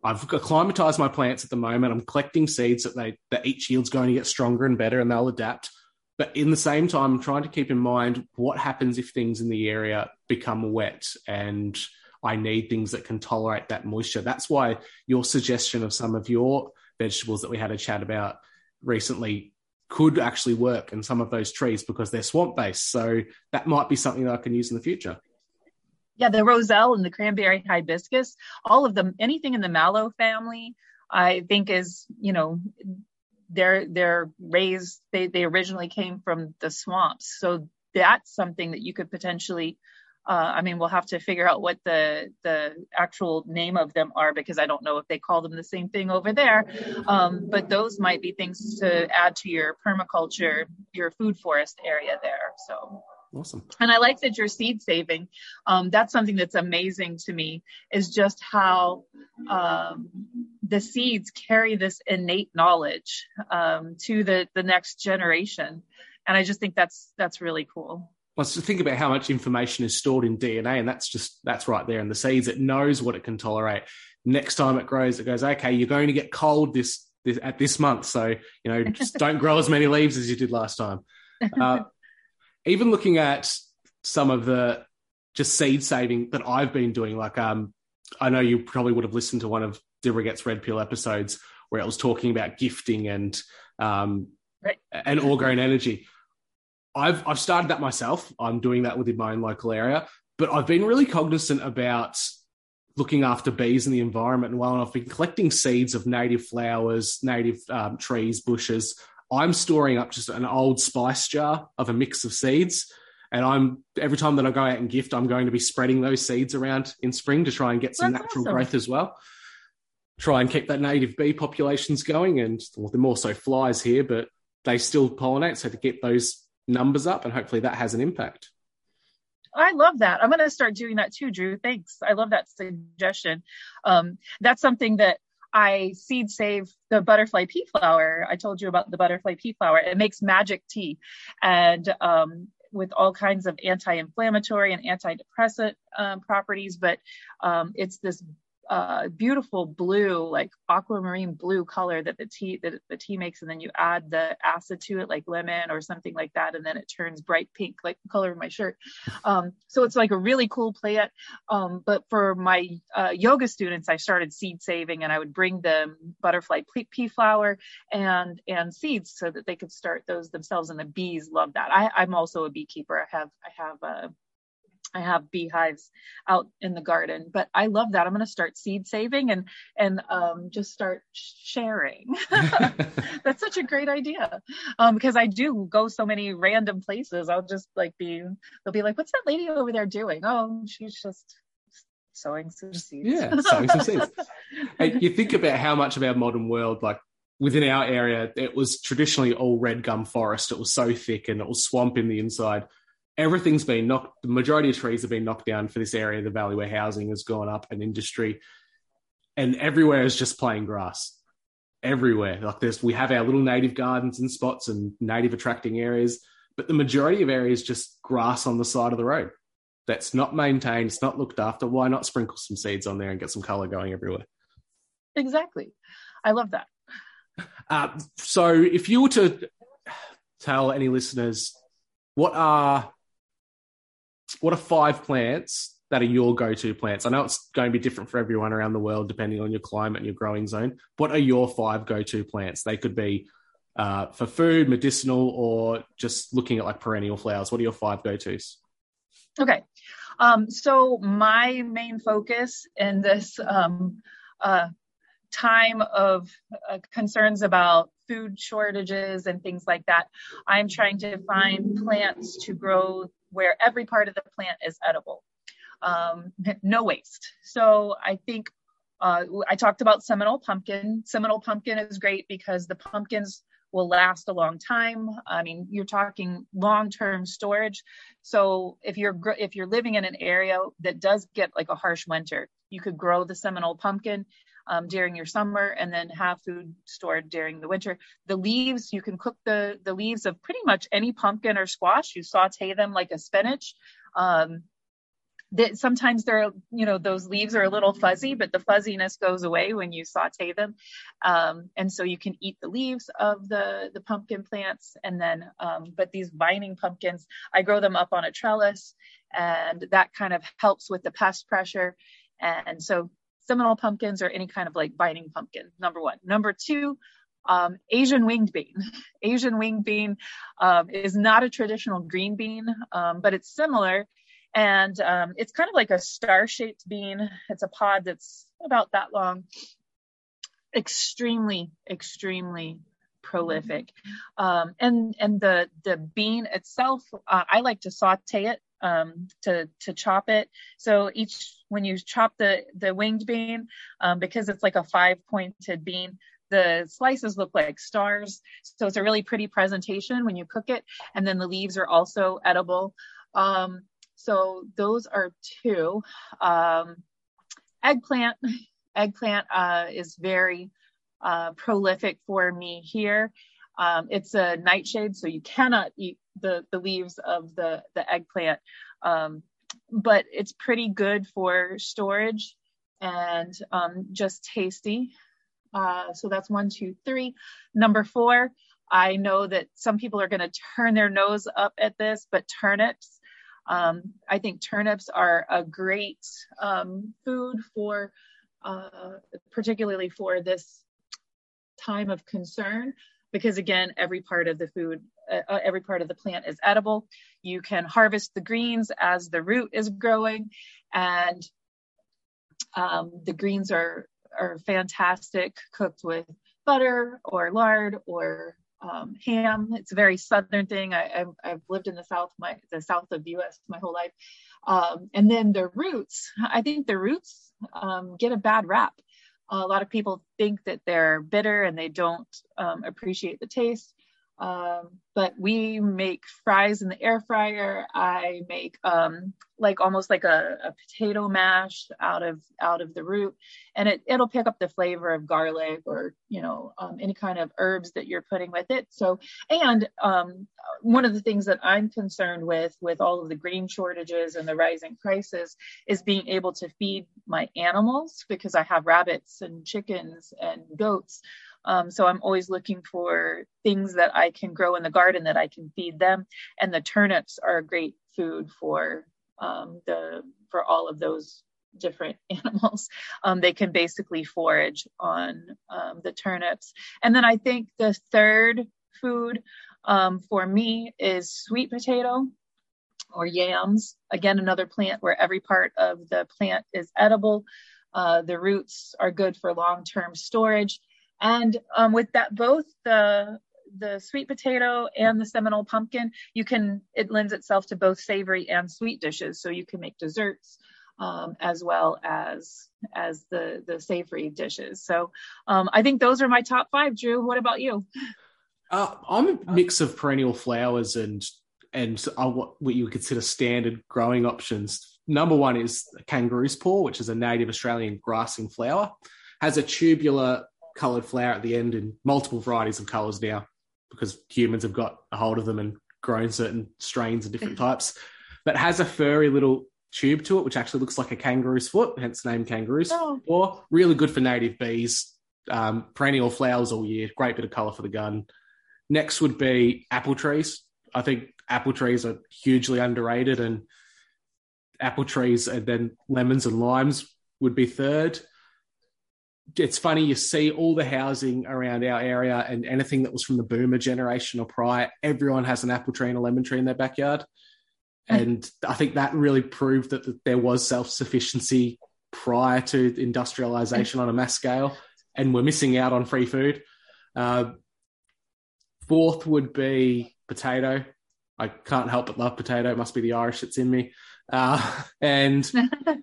I've acclimatized my plants at the moment. I'm collecting seeds that they that each yield's going to get stronger and better, and they'll adapt. But in the same time, I'm trying to keep in mind what happens if things in the area become wet, and I need things that can tolerate that moisture. That's why your suggestion of some of your vegetables that we had a chat about recently could actually work in some of those trees, because they're swamp based. So that might be something that I can use in the future. Yeah, the roselle and the cranberry hibiscus, all of them, anything in the mallow family, I think is, you know, they're, they're raised, they, they originally came from the swamps. So that's something that you could potentially, Uh, I mean, we'll have to figure out what the the actual name of them are, because I don't know if they call them the same thing over there. Um, but those might be things to add to your permaculture, your food forest area there. So awesome. And I like that you're seed saving. Um, that's something that's amazing to me, is just how um, the seeds carry this innate knowledge um, to the, the next generation. And I just think that's that's really cool. well, so think about how much information is stored in D N A, and that's just, that's right there in the seeds. It knows what it can tolerate. Next time it grows, it goes, okay, you're going to get cold this, this at this month. So, you know, just don't grow as many leaves as you did last time. Uh, even looking at some of the just seed saving that I've been doing, like um, I know you probably would have listened to one of Deborah Gets Red Pill episodes where it was talking about gifting and um, right. and orgone energy. I've I've started that myself. I'm doing that within my own local area, but I've been really cognizant about looking after bees in the environment. And while I've been collecting seeds of native flowers, native um, trees, bushes, I'm storing up just an old spice jar of a mix of seeds. And I'm every time that I go out and gift, I'm going to be spreading those seeds around in spring to try and get some That's natural awesome. growth as well. Try and keep that native bee populations going, and well, they're more so flies here, but they still pollinate. So to get those numbers up, and hopefully that has an impact. I love that. I'm going to start doing that too, Drew. Thanks. I love that suggestion. Um, that's something that I seed save the butterfly pea flower. I told you about the butterfly pea flower. It makes magic tea, and um, with all kinds of anti-inflammatory and antidepressant um, properties, but um, it's this uh, beautiful blue, like aquamarine blue color that the tea that the tea makes, and then you add the acid to it, like lemon or something like that, and then it turns bright pink, like the color of my shirt. Um, so it's like a really cool plant. Um, but for my uh, yoga students, I started seed saving, and I would bring them butterfly pea flower and and seeds so that they could start those themselves, and the bees love that. I, I'm also a beekeeper. I have I have a I have beehives out in the garden, but I love that. I'm going to start seed saving and, and, um, just start sharing. That's such a great idea. Um, because I do go so many random places. I'll just like be, they'll be like, what's that lady over there doing? Oh, she's just sowing some seeds. Yeah, sowing some seeds. And you think about how much of our modern world, like within our area, it was traditionally all red gum forest. It was so thick and it was swamp in the inside. Everything's been knocked, the majority of trees have been knocked down for this area of the valley where housing has gone up and industry, and everywhere is just plain grass. Everywhere. Like this, we have our little native gardens and spots and native attracting areas, but the majority of areas just grass on the side of the road. That's not maintained, it's not looked after. Why not sprinkle some seeds on there and get some colour going everywhere? Exactly. I love that. Uh, so if you were to tell any listeners, what are... What are five plants that are your go-to plants? I know it's going to be different for everyone around the world, depending on your climate and your growing zone. What are your five go-to plants? They could be uh, for food, medicinal, or just looking at like perennial flowers. What are your five go-tos? Okay. Um, so my main focus in this um, uh, time of uh, concerns about food shortages and things like that, I'm trying to find plants to grow where every part of the plant is edible. Um, no waste. So I think uh, I talked about Seminole pumpkin. Seminole pumpkin is great because the pumpkins will last a long time. I mean, you're talking long-term storage. So if you're if you're living in an area that does get like a harsh winter, you could grow the Seminole pumpkin Um, during your summer and then have food stored during the winter. The leaves, you can cook the, the leaves of pretty much any pumpkin or squash. You saute them like a spinach. Um, that sometimes they're, you know, those leaves are a little fuzzy, but the fuzziness goes away when you saute them. Um, and so you can eat the leaves of the, the pumpkin plants. And then, um, but these vining pumpkins, I grow them up on a trellis, and that kind of helps with the pest pressure. And so Seminole pumpkins or any kind of like vining pumpkin, number one. Number two, um, Asian winged bean. Asian winged bean um, is not a traditional green bean, um, but it's similar. And um, it's kind of like a star-shaped bean. It's a pod that's about that long. Extremely, extremely prolific. Um, and and the, the bean itself, uh, I like to saute it. um, to, to chop it. So each, when you chop the, the winged bean, um, because it's like a five pointed bean, the slices look like stars. So it's a really pretty presentation when you cook it. And then the leaves are also edible. Um, so those are two. um, eggplant, eggplant, uh, is very, uh, prolific for me here. Um, it's a nightshade, so you cannot eat the, the leaves of the, the eggplant, um, but it's pretty good for storage and um, just tasty. Uh, so that's one, two, three. Number four, I know that some people are going to turn their nose up at this, but turnips. Um, I think turnips are a great um, food for, uh, particularly for this time of concern, because again, every part of the food, uh, every part of the plant is edible. You can harvest the greens as the root is growing, and um, the greens are, are fantastic cooked with butter or lard or um, ham. It's a very Southern thing. I, I've, I've lived in the South, my, the South of the U S my whole life. Um, and then the roots, I think the roots um, get a bad rap. A lot of people think that they're bitter and they don't um, appreciate the taste. Um, but we make fries in the air fryer. I make um, like almost like a, a potato mash out of out of the root, and it it'll pick up the flavor of garlic or you know um, any kind of herbs that you're putting with it. So, and um, one of the things that I'm concerned with with all of the grain shortages and the rising prices is being able to feed my animals, because I have rabbits and chickens and goats. Um, so I'm always looking for things that I can grow in the garden that I can feed them. And the turnips are a great food for um, the for all of those different animals. Um, they can basically forage on um, the turnips. And then I think the third food um, for me is sweet potato or yams. Again, another plant where every part of the plant is edible. Uh, the roots are good for long-term storage. And um, with that, both the the sweet potato and the Seminole pumpkin, you can it lends itself to both savory and sweet dishes. So you can make desserts um, as well as as the the savory dishes. So um, I think those are my top five. Drew, what about you? Uh, I'm a mix of perennial flowers and and what you would consider standard growing options. Number one is kangaroo's paw, which is a native Australian grassing flower. Has a tubular coloured flower at the end in multiple varieties of colours now, because humans have got a hold of them and grown certain strains and different types. But has a furry little tube to it, which actually looks like a kangaroo's foot, hence the name kangaroo's oh. Or really good for native bees, um, perennial flowers all year, great bit of colour for the gun. Next would be apple trees. I think apple trees are hugely underrated, and apple trees and then lemons and limes would be third. It's funny, you see all the housing around our area and anything that was from the boomer generation or prior, everyone has an apple tree and a lemon tree in their backyard. And I think that really proved that, that there was self-sufficiency prior to industrialization on a mass scale, and we're missing out on free food. Uh, fourth would be potato. I can't help but love potato. It must be the Irish that's in me. Uh, and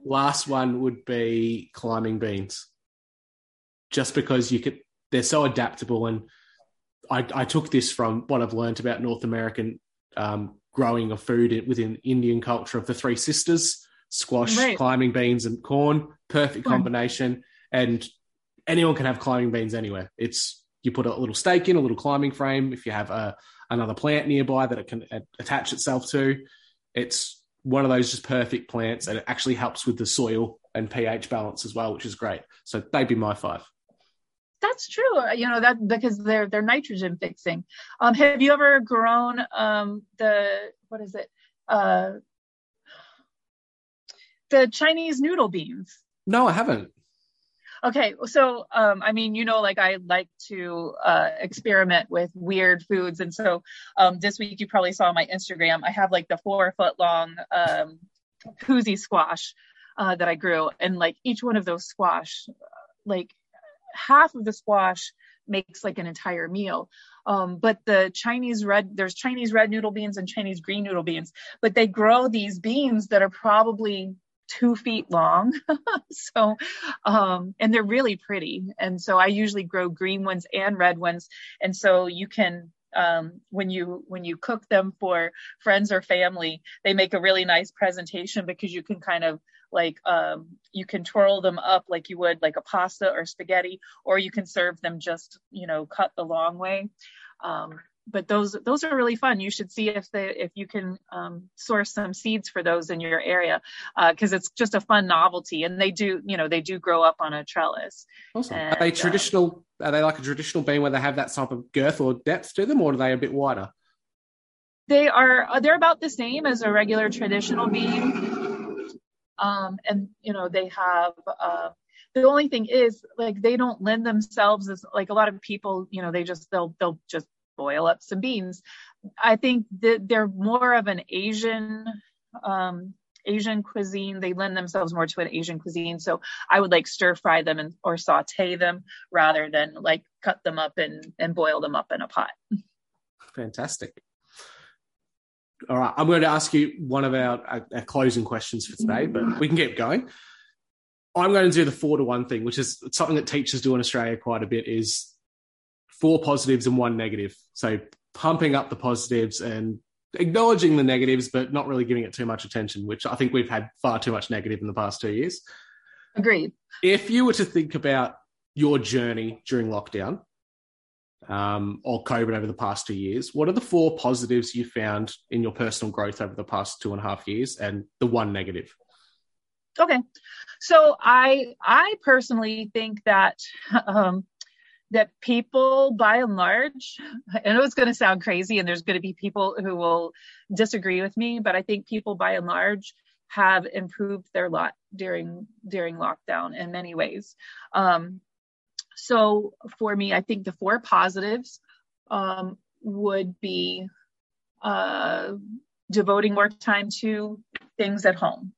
last one would be climbing beans. Just because you could, they're so adaptable. And I, I took this from what I've learned about North American um, growing of food within Indian culture of the three sisters: squash, right. climbing beans, and corn. Perfect combination. And anyone can have climbing beans anywhere. It's you put a little stake in, a little climbing frame. If you have a, another plant nearby that it can attach itself to, it's one of those just perfect plants, and it actually helps with the soil and pH balance as well, which is great. So they'd be my five. That's true, you know, that because they're they're nitrogen fixing. Um, have you ever grown um, the what is it? Uh, the Chinese noodle beans? No, I haven't. Okay, so um, I mean, you know, like I like to uh, experiment with weird foods, and so um, this week you probably saw on my Instagram, I have like the four foot long um, koozie squash uh, that I grew, and like each one of those squash, like. Half of the squash makes like an entire meal. Um, but the Chinese red, there's Chinese red noodle beans and Chinese green noodle beans, but they grow these beans that are probably two feet long. so, um, and they're really pretty. And so I usually grow green ones and red ones. And so you can, um, when you, when you cook them for friends or family, they make a really nice presentation, because you can kind of like um, you can twirl them up like you would like a pasta or spaghetti, or you can serve them just, you know, cut the long way. Um, but those those are really fun. You should see if they if you can um, source some seeds for those in your area, because uh, it's just a fun novelty. And they do, you know, they do grow up on a trellis. Awesome. And, are they traditional? Um, are they like a traditional bean where they have that type of girth or depth to them, or are they a bit wider? They are. They're about the same as a regular traditional bean, um, and you know they have. Uh, The only thing is, like, they don't lend themselves as, like, a lot of people, you know, they just, they'll, they'll just boil up some beans. I think that they're more of an Asian, um, Asian cuisine. They lend themselves more to an Asian cuisine. So I would like stir fry them and, or saute them rather than like cut them up and, and boil them up in a pot. Fantastic. All right. I'm going to ask you one of our, our closing questions for today, but we can keep going. I'm going to do the four to one thing, which is something that teachers do in Australia quite a bit, is four positives and one negative. So pumping up the positives and acknowledging the negatives, but not really giving it too much attention, which I think we've had far too much negative in the past two years. Agreed. If you were to think about your journey during lockdown um, or COVID over the past two years, what are the four positives you found in your personal growth over the past two and a half years and the one negative? Okay. So I, I personally think that, um, that people by and large, I know it's going to sound crazy and there's going to be people who will disagree with me, but I think people by and large have improved their lot during, during lockdown in many ways. Um, so for me, I think the four positives, um, would be, uh, devoting more time to things at home.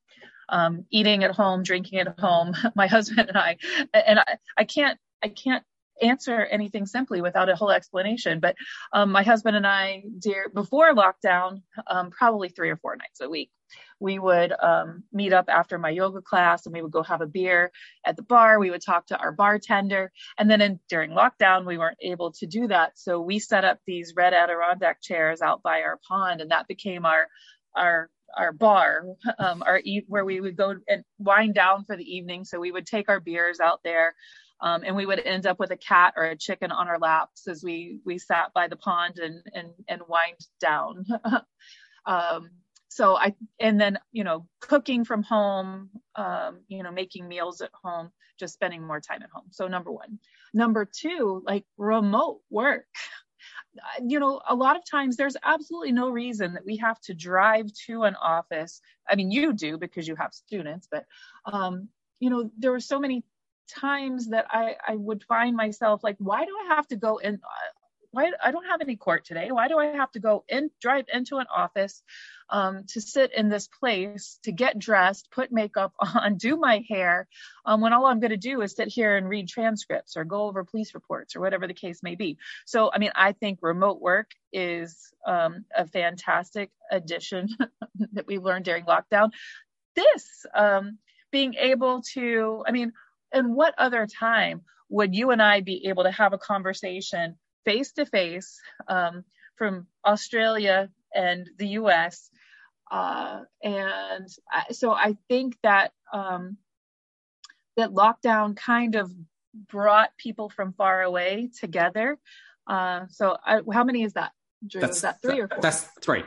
Um, eating at home, drinking at home, my husband and I, and I, I can't, I can't answer anything simply without a whole explanation, but, um, my husband and I, dear, before lockdown, um, probably three or four nights a week, we would, um, meet up after my yoga class and we would go have a beer at the bar. We would talk to our bartender. And then in, during lockdown, we weren't able to do that. So we set up these red Adirondack chairs out by our pond, and that became our, our, our bar, um, our eat where we would go and wind down for the evening. So we would take our beers out there, um, and we would end up with a cat or a chicken on our laps as we, we sat by the pond and, and, and wind down. um, so I, and then, you know, cooking from home, um, you know, making meals at home, just spending more time at home. So number one. Number two, like remote work. You know, a lot of times there's absolutely no reason that we have to drive to an office. I mean, you do because you have students, but, um, you know, there were so many times that I, I would find myself like, why do I have to go in? Why I don't have any court today. Why do I have to go in, drive into an office, um, to sit in this place, to get dressed, put makeup on, do my hair, um, when all I'm going to do is sit here and read transcripts or go over police reports or whatever the case may be. So, I mean, I think remote work is, um, a fantastic addition that we learned during lockdown. This, um, being able to, I mean, and what other time would you and I be able to have a conversation face to face, um, from Australia and the U S. Uh, and I, so I think that, um, that lockdown kind of brought people from far away together. Uh, so I, how many is that? Drew? That's, is that three that, or four? That's three.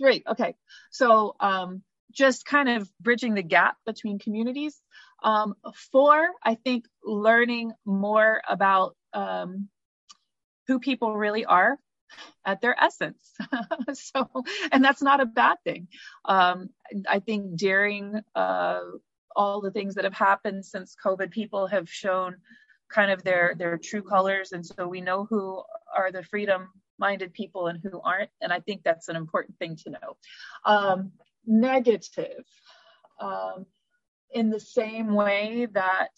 Three. Okay. So, um, just kind of bridging the gap between communities. Um, four, I think learning more about, um, who people really are at their essence. So, and that's not a bad thing. Um, I think during uh, all the things that have happened since COVID, people have shown kind of their, their true colors. And so we know who are the freedom-minded people and who aren't. And I think that's an important thing to know. Um, negative, um, in the same way that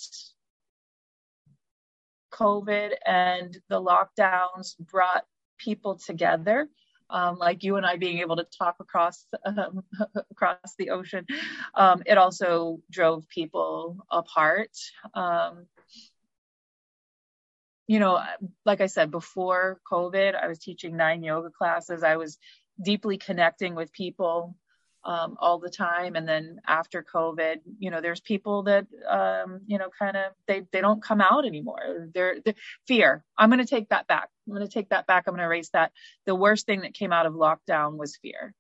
COVID and the lockdowns brought people together, um, like you and I being able to talk across um, across the ocean. Um, it also drove people apart. Um, you know, like I said, before COVID, I was teaching nine yoga classes. I was deeply connecting with people um, all the time. And then after COVID, you know, there's people that, um, you know, kind of, they, they don't come out anymore. They're, they're fear. I'm going to take that back. I'm going to take that back. I'm going to erase that. The worst thing that came out of lockdown was fear.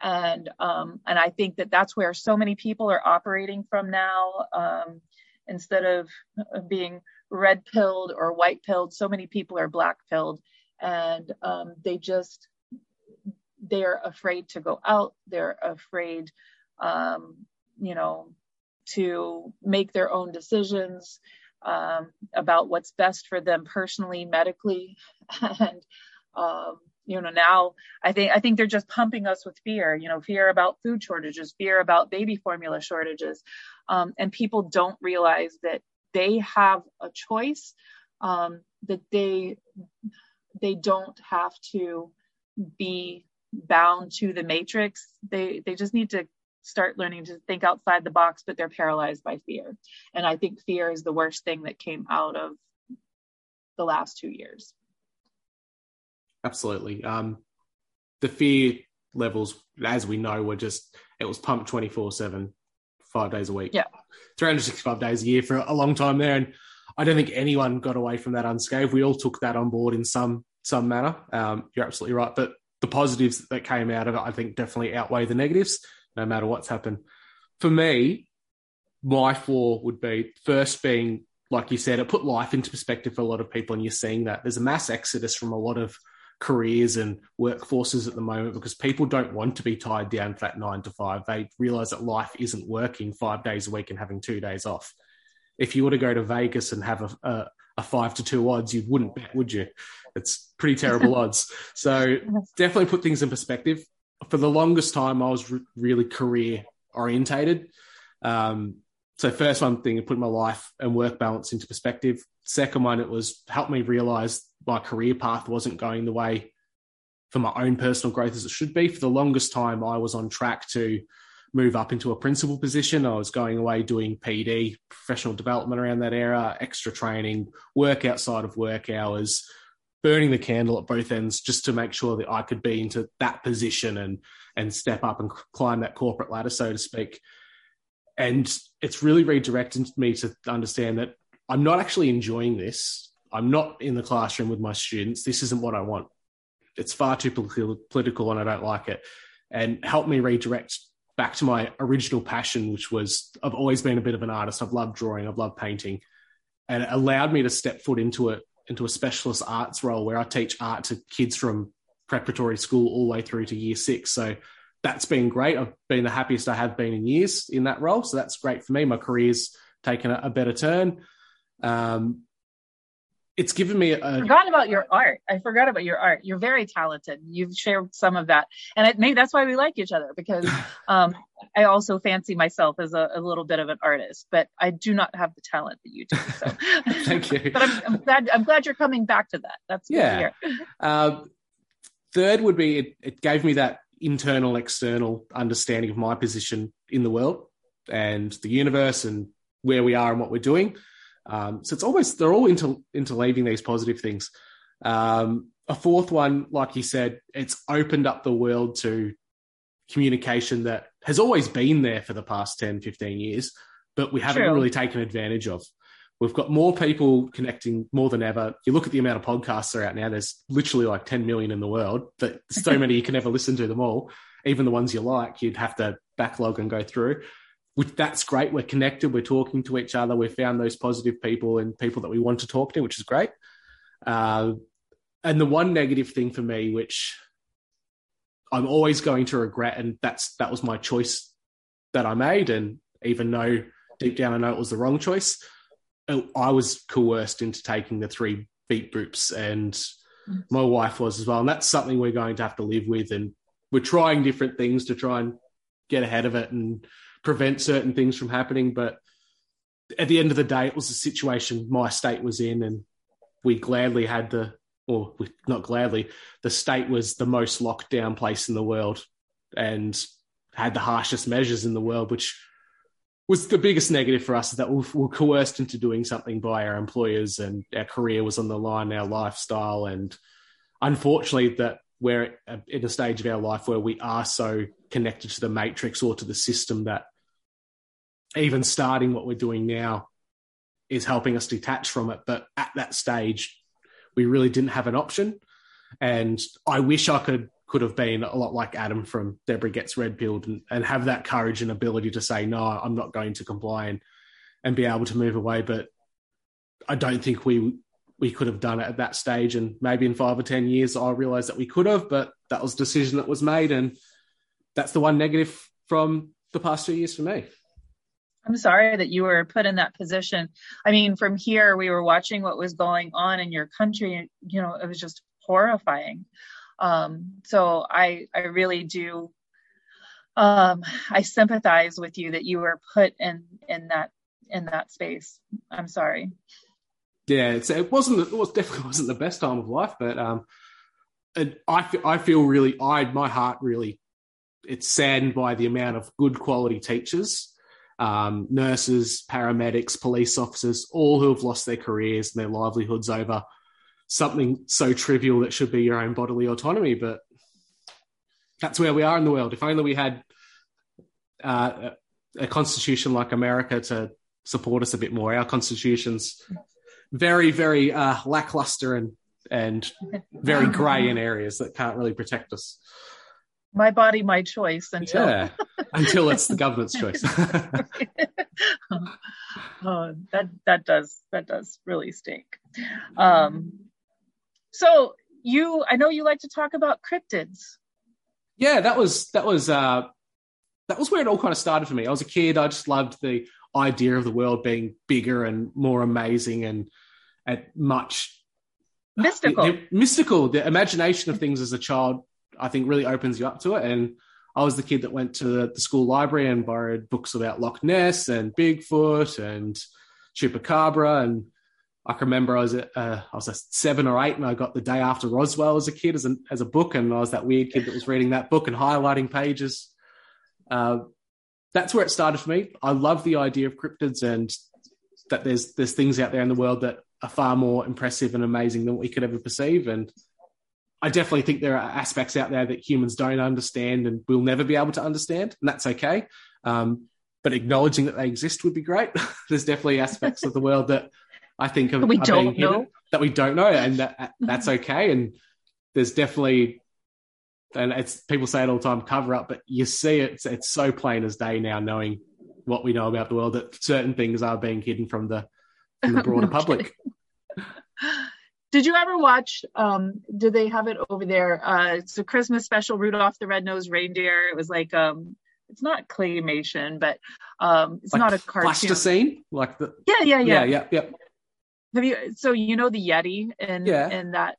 And, um, and I think that that's where so many people are operating from now. Um, instead of being red pilled or white pilled, so many people are black pilled, and um, they just, they're afraid to go out. They're afraid, um, you know, to make their own decisions um, about what's best for them personally, medically. And, um, you know, now I think, I think they're just pumping us with fear, you know, fear about food shortages, fear about baby formula shortages. Um, and people don't realize that they have a choice, um, that they, they don't have to be bound to the matrix. They they just need to start learning to think outside the box, but they're paralyzed by fear. And I think fear is the worst thing that came out of the last two years. Absolutely. Um, the fear levels, as we know, were just, it was pumped twenty-four seven, five days a week. Yeah. three hundred sixty-five days a year for a long time there. And I don't think anyone got away from that unscathed. We all took that on board in some some manner. Um, you're absolutely right. But the positives that came out of it, I think, definitely outweigh the negatives, no matter what's happened. For me, my flaw would be first being, like you said, it put life into perspective for a lot of people, and you're seeing that. There's a mass exodus from a lot of careers and workforces at the moment because people don't want to be tied down to that nine to five. They realise that life isn't working five days a week and having two days off. If you were to go to Vegas and have a, a, a five to two odds, you wouldn't bet, would you? It's pretty terrible odds. So definitely put things in perspective. For the longest time, I was re- really career orientated. Um, so first one thing, it put my life and work balance into perspective. Second one, it was helped me realize my career path wasn't going the way for my own personal growth as it should be. For the longest time, I was on track to move up into a principal position. I was going away doing P D, professional development around that era, extra training, work outside of work hours, burning the candle at both ends just to make sure that I could be into that position and and step up and climb that corporate ladder, so to speak. And it's really redirected me to understand that I'm not actually enjoying this. I'm not in the classroom with my students. This isn't what I want. It's far too political and I don't like it. And helped me redirect back to my original passion, which was I've always been a bit of an artist. I've loved drawing. I've loved painting. And it allowed me to step foot into it into a specialist arts role where I teach art to kids from preparatory school all the way through to year six. So that's been great. I've been the happiest I have been in years in that role. So that's great for me. My career's taken a, a better turn. Um, it's given me a... I forgot about your art. I forgot about your art. You're very talented. You've shared some of that. And it may, that's why we like each other, because um, I also fancy myself as a, a little bit of an artist, but I do not have the talent that you do. So. Thank you. But I'm, I'm glad I'm glad you're coming back to that. That's good yeah. to hear. Um, third would be it, it gave me that internal, external understanding of my position in the world and the universe and where we are and what we're doing. Um, so it's almost, they're all inter, interleaving these positive things. Um, a fourth one, like you said, it's opened up the world to communication that has always been there for the past ten, fifteen years, but we haven't True. really taken advantage of. We've got more people connecting more than ever. You look at the amount of podcasts that are out now, there's literally like ten million in the world, but so many you can never listen to them all. Even the ones you like, you'd have to backlog and go through. Which that's great. We're connected. We're talking to each other. We've found those positive people and people that we want to talk to, which is great. Uh, and the one negative thing for me, which I'm always going to regret, and that's that was my choice that I made. And even though deep down I know it was the wrong choice, I was coerced into taking the three beet groups, and my wife was as well. And that's something we're going to have to live with. And we're trying different things to try and get ahead of it and prevent certain things from happening. But at the end of the day, it was the situation my state was in, and we gladly had the, or we, not gladly, the state was the most locked down place in the world and had the harshest measures in the world, which was the biggest negative for us, that we were coerced into doing something by our employers, and our career was on the line, our lifestyle. And unfortunately that we're in a stage of our life where we are so connected to the matrix or to the system, that even starting what we're doing now is helping us detach from it. But at that stage, we really didn't have an option. And I wish I could could have been a lot like Adam from Deborah Gets Red Pilled and, and have that courage and ability to say, no, I'm not going to comply and, and be able to move away. But I don't think we we could have done it at that stage. And maybe in five or ten years, I realised that we could have, but that was a decision that was made. And that's the one negative from the past two years for me. I'm sorry that you were put in that position. I mean, from here, we were watching what was going on in your country. And, you know, it was just horrifying. Um, so I, I really do, um, I sympathize with you that you were put in, in that, in that space. I'm sorry. Yeah. It's, it wasn't, it was definitely wasn't the best time of life, but, um, it, I, I feel really, I, my heart really, it's saddened by the amount of good quality teachers, um, nurses, paramedics, police officers, all who have lost their careers and their livelihoods over something so trivial that should be your own bodily autonomy. But that's where we are in the world. If only we had uh, a constitution like America to support us a bit more. Our constitution's very, very uh, lackluster and and very grey in areas that can't really protect us. My body, my choice. Until yeah, until it's the government's choice. oh, that that does that does really stink. Um, so you, I know you like to talk about cryptids. Yeah, that was that was uh, that was where it all kind of started for me. I was a kid. I just loved the idea of the world being bigger and more amazing and and much mystical. The, the, mystical. The imagination of things as a child, I think, really opens you up to it. And I was the kid that went to the school library and borrowed books about Loch Ness and Bigfoot and Chupacabra. And I can remember I was a, uh, I was a seven or eight and I got The Day After Roswell as a kid as, an, as a book. And I was that weird kid that was reading that book and highlighting pages. Uh, that's where it started for me. I love the idea of cryptids and that there's, there's things out there in the world that are far more impressive and amazing than what we could ever perceive. And I definitely think there are aspects out there that humans don't understand and we'll never be able to understand, and that's okay. Um, but acknowledging that they exist would be great. There's definitely aspects of the world that I think are, we are don't being know. Hidden, that we don't know, and that, that's okay. And there's definitely, and it's people say it all the time, cover up, but you see it, it's, it's so plain as day now, knowing what we know about the world, that certain things are being hidden from the, from the broader public. Did you ever watch, um, did they have it over there? Uh, it's a Christmas special, Rudolph the Red-Nosed Reindeer. It was like, um, it's not claymation, but um, it's like not a cartoon. Plasticine? Like the... Yeah, yeah, yeah. Yeah, yeah, yeah. Have you, so you know the Yeti and, yeah. and that...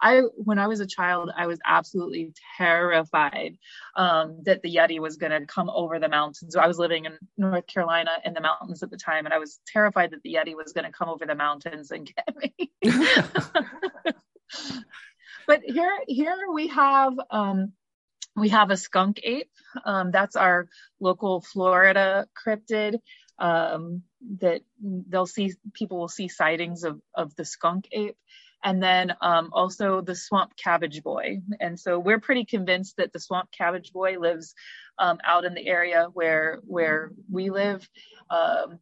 I when I was a child, I was absolutely terrified um, that the Yeti was going to come over the mountains. So I was living in North Carolina in the mountains at the time, and I was terrified that the Yeti was going to come over the mountains and get me. But here, here we have um, we have a skunk ape. Um, that's our local Florida cryptid. Um, that they'll see people will see sightings of of the skunk ape. And then um, also the swamp cabbage boy. And so we're pretty convinced that the swamp cabbage boy lives um, out in the area where where we live. Um,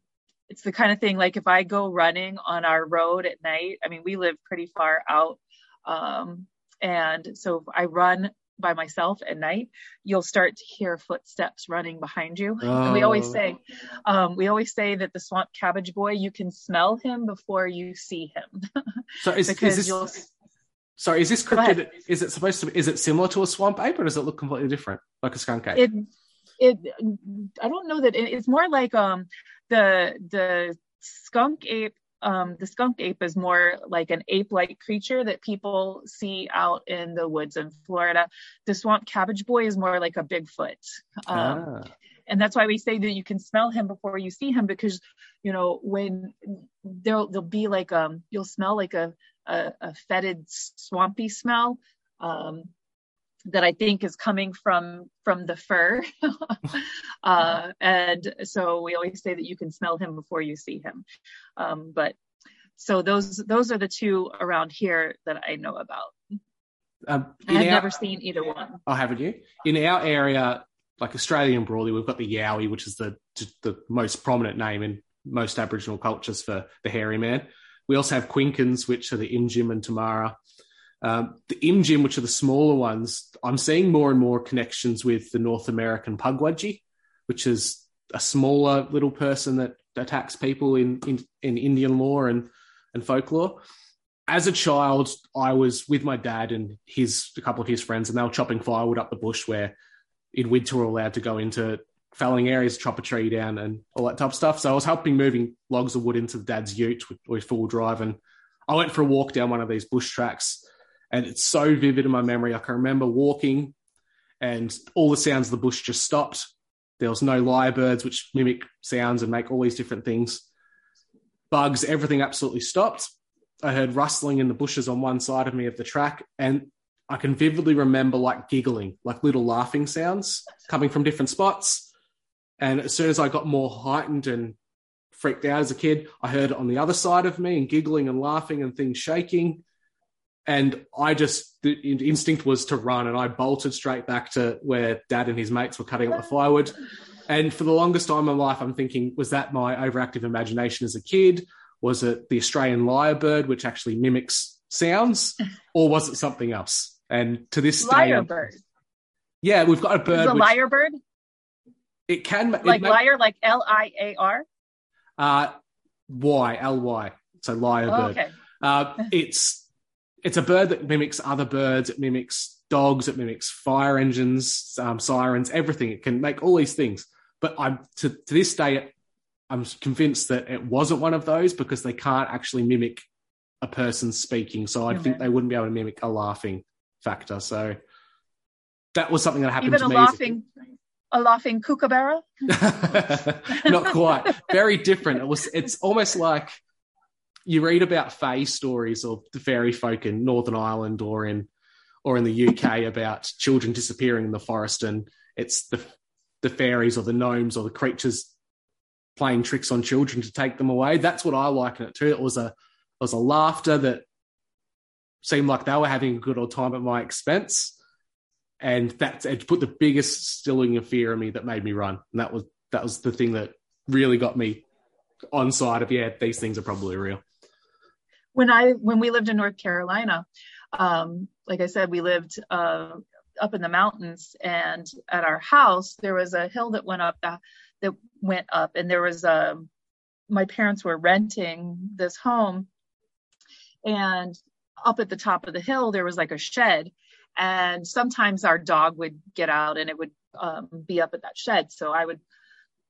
it's the kind of thing, like if I go running on our road at night, I mean, we live pretty far out. Um, and so if I run by myself at night, you'll start to hear footsteps running behind you. Oh. And we always say, um, we always say that the swamp cabbage boy, you can smell him before you see him. So is, because is this, you'll... sorry, is this cryptid, is it supposed to be, is it similar to a swamp ape or does it look completely different? Like a skunk ape? It, it, I don't know that it, it's more like, um, the, the skunk ape, um, the skunk ape is more like an ape-like creature that people see out in the woods in Florida. The swamp cabbage boy is more like a Bigfoot. Um, ah. And that's why we say that you can smell him before you see him, because, you know, when there'll, there'll be like, um, you'll smell like a, a, a fetid swampy smell, um, that I think is coming from, from the fur. uh, and so we always say that you can smell him before you see him. Um, but so those, those are the two around here that I know about. Um, I've never seen either one. Oh, haven't you? In our area, like Australian broadly, we've got the Yowie, which is the the most prominent name in most Aboriginal cultures for the hairy man. We also have Quinkins, which are the Imjim and Tamara. Um, the Imjim, which are the smaller ones, I'm seeing more and more connections with the North American Pugwadji, which is a smaller little person that attacks people in, in, in Indian lore and, and folklore. As a child, I was with my dad and his a couple of his friends, and they were chopping firewood up the bush where in winter we're allowed to go into felling areas, chop a tree down and all that type of stuff. So I was helping moving logs of wood into the dad's ute with, with full drive, and I went for a walk down one of these bush tracks, and it's so vivid in my memory. I can remember walking and all the sounds of the bush just stopped. There was no lyrebirds, which mimic sounds and make all these different things. Bugs, everything absolutely stopped. I heard rustling in the bushes on one side of me of the track, and I can vividly remember like giggling, like little laughing sounds coming from different spots. And as soon as I got more heightened and freaked out as a kid, I heard it on the other side of me and giggling and laughing and things shaking. And I just, the instinct was to run, and I bolted straight back to where Dad and his mates were cutting up the firewood. And for the longest time in my life, I'm thinking, was that my overactive imagination as a kid? Was it the Australian lyrebird, which actually mimics sounds, or was it something else? And to this day, lyrebird. Yeah, we've got a bird. Is it a lyrebird? It can it like may, liar, like L I A R. Uh Y L Y. So lyrebird. Oh, okay. uh, it's it's a bird that mimics other birds. It mimics dogs. It mimics fire engines, um, sirens, everything. It can make all these things. But I'm to, to this day. It, I'm convinced that it wasn't one of those because they can't actually mimic a person speaking. So I mm-hmm. think they wouldn't be able to mimic a laughing factor. So that was something that happened Even to me. Even a laughing, a laughing kookaburra? Not quite. Very different. It was. It's almost like you read about fae stories or the fairy folk in Northern Ireland or in or in the U K about children disappearing in the forest, and it's the the fairies or the gnomes or the creatures playing tricks on children to take them away. That's what I liken it to. It was a it was a laughter that seemed like they were having a good old time at my expense. And that's it put the biggest stilling of fear in me that made me run. And that was that was the thing that really got me on side of, yeah, these things are probably real. When I when we lived in North Carolina, um, like I said, we lived uh, up in the mountains, and at our house there was a hill that went up the that went up and there was a, my parents were renting this home, and up at the top of the hill, there was like a shed, and sometimes our dog would get out and it would um, be up at that shed. So I would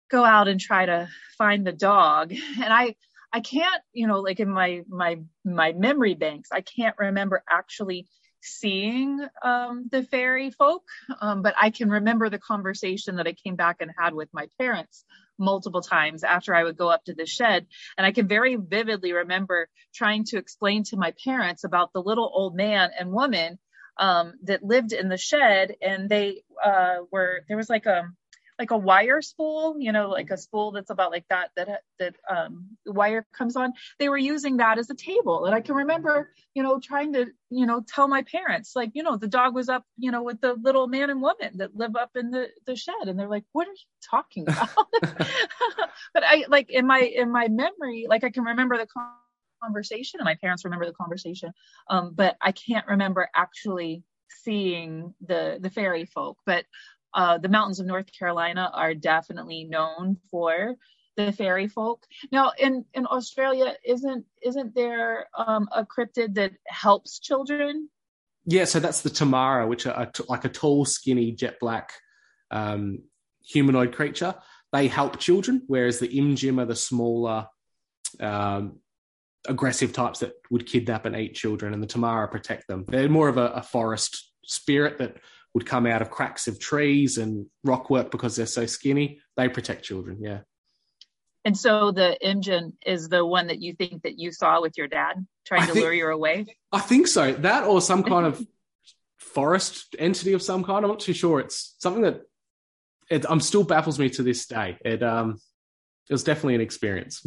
go out and try to find the dog. And I, I can't, you know, like in my, my, my memory banks, I can't remember actually seeing um the fairy folk, um, but I can remember the conversation that I came back and had with my parents multiple times after I would go up to the shed. And I can very vividly remember trying to explain to my parents about the little old man and woman um that lived in the shed, and they uh were there was like a like a wire spool, you know, like a spool that's about like that, that, that um, the wire comes on. They were using that as a table. And I can remember, you know, trying to, you know, tell my parents, like, you know, the dog was up, you know, with the little man and woman that live up in the, the shed. And they're like, what are you talking about? But I like in my, in my memory, like I can remember the conversation and my parents remember the conversation, um, but I can't remember actually seeing the, the fairy folk, but Uh, the mountains of North Carolina are definitely known for the fairy folk. Now, in, in Australia, isn't isn't there um, a cryptid that helps children? Yeah, so that's the Tamara, which are a t- like a tall, skinny, jet black um, humanoid creature. They help children, whereas the Imjim are the smaller, um, aggressive types that would kidnap and eat children, and the Tamara protect them. They're more of a, a forest spirit that would come out of cracks of trees and rockwork because they're so skinny. They protect children, yeah. And so the Imjin is the one that you think that you saw with your dad trying I to think, lure you away? I think so. That or some kind of forest entity of some kind. I'm not too sure. It's something that it um, still baffles me to this day. It um, it was definitely an experience.